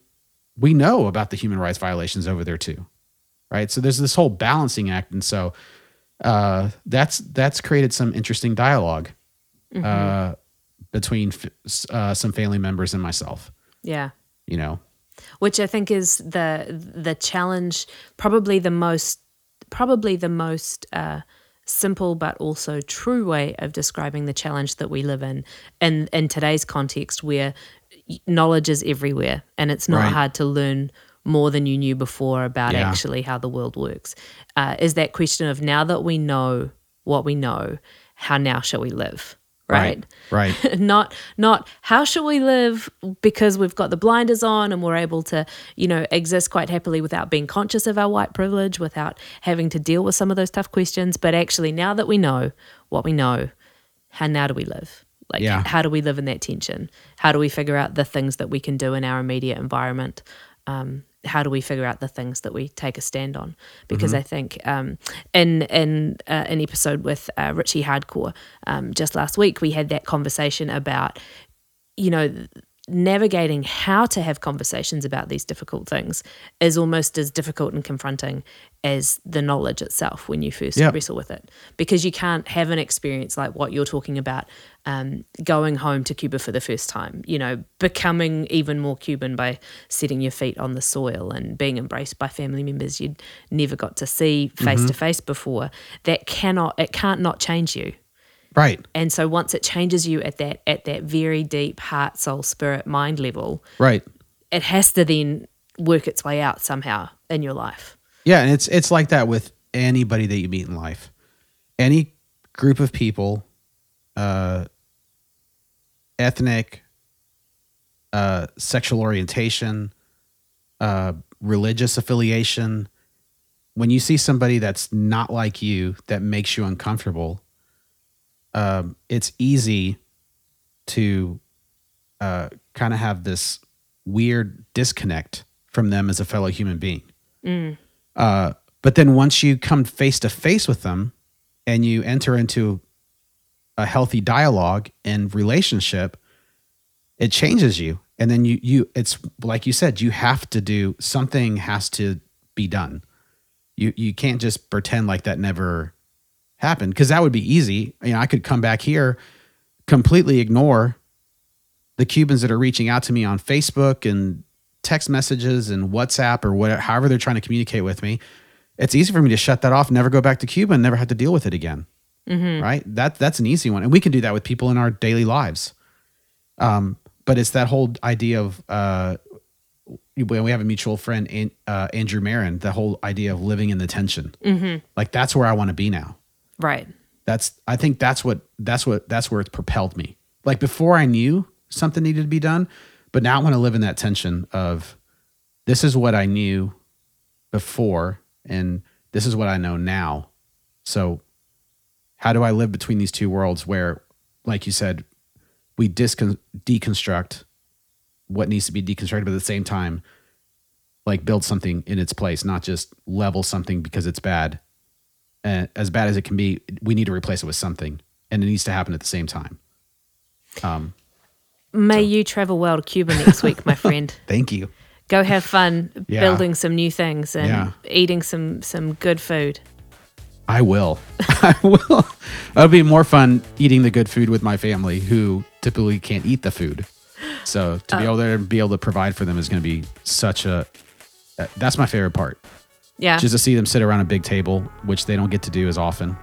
we know about the human rights violations over there too, right? So there's this whole balancing act. And so uh, that's that's created some interesting dialogue mm-hmm. uh, between uh, some family members and myself. Yeah. You know? Which I think is the the challenge, probably the most, probably the most... Uh, simple but also true way of describing the challenge that we live in in, in today's context where knowledge is everywhere and it's not right. hard to learn more than you knew before about yeah. actually how the world works. Uh, is that question of now that we know what we know, how now shall we live? Right. Right. right. not not how shall we live because we've got the blinders on and we're able to, you know, exist quite happily without being conscious of our white privilege, without having to deal with some of those tough questions. But actually now that we know what we know, how now do we live? Like yeah. how do we live in that tension? How do we figure out the things that we can do in our immediate environment? Um, how do we figure out the things that we take a stand on? Because mm-hmm. I think um, in in uh, an episode with uh, Richie Hardcore um, just last week, we had that conversation about, you know, navigating how to have conversations about these difficult things is almost as difficult and confronting as the knowledge itself when you first yeah. wrestle with it. Because you can't have an experience like what you're talking about, um, going home to Cuba for the first time, you know, becoming even more Cuban by setting your feet on the soil and being embraced by family members you'd never got to see face to face before. That cannot, it can't not change you. Right. And so once it changes you at that at that very deep heart, soul, spirit, mind level, right, it has to then work its way out somehow in your life. Yeah, and it's it's like that with anybody that you meet in life. Any group of people, uh, ethnic, uh, sexual orientation, uh, religious affiliation, when you see somebody that's not like you, that makes you uncomfortable, Um, it's easy to uh, kind of have this weird disconnect from them as a fellow human being. Mm. Uh, but then once you come face to face with them and you enter into a healthy dialogue and relationship, it changes you. And then you, you, it's like you said, you have to do something has to be done. You, you can't just pretend like that never happened, because that would be easy. You know, I could come back here, completely ignore the Cubans that are reaching out to me on Facebook and text messages and WhatsApp or whatever, however they're trying to communicate with me. It's easy for me to shut that off, never go back to Cuba, and never have to deal with it again. Mm-hmm. Right? That that's an easy one, and we can do that with people in our daily lives. Um, but it's that whole idea of uh, we have a mutual friend, uh, Andrew Marin, the whole idea of living in the tension. Mm-hmm. Like that's where I want to be now. Right. That's, I think that's what, that's what, that's where it's propelled me. Like before I knew something needed to be done, but now I want to live in that tension of this is what I knew before and this is what I know now. So how do I live between these two worlds where, like you said, we discon- deconstruct what needs to be deconstructed, but at the same time, like build something in its place, not just level something because it's bad. And as bad as it can be, we need to replace it with something, and it needs to happen at the same time. Um, May so. you travel well to Cuba next week, my friend. Thank you. Go have fun yeah. building some new things and yeah. eating some, some good food. I will. I will. It'll be more fun eating the good food with my family, who typically can't eat the food. So to oh. be able to be able to provide for them is going to be such a. Uh, that's my favorite part. Yeah. Just to see them sit around a big table, which they don't get to do as often,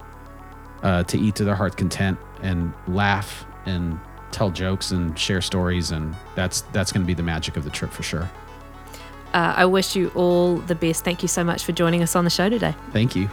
uh, to eat to their heart's content and laugh and tell jokes and share stories. And that's that's going to be the magic of the trip for sure. uh, I wish you all the best. Thank you so much for joining us on the show today. Thank you.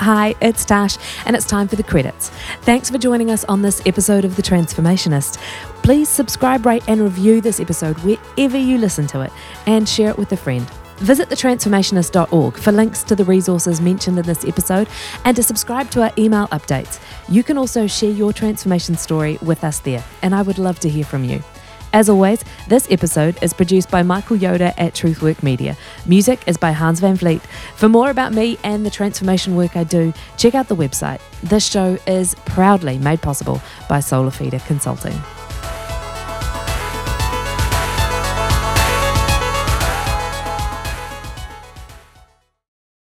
Hi, it's Dash, and it's time for the credits. Thanks for joining us on this episode of The Transformationist. Please subscribe, rate, and review this episode wherever you listen to it, and share it with a friend. Visit the transformationist dot org for links to the resources mentioned in this episode and to subscribe to our email updates. You can also share your transformation story with us there, and I would love to hear from you. As always, this episode is produced by Michael Yoda at Truthwork Media. Music is by Hans van Vliet. For more about me and the transformation work I do, check out the website. This show is proudly made possible by Solar Feeder Consulting.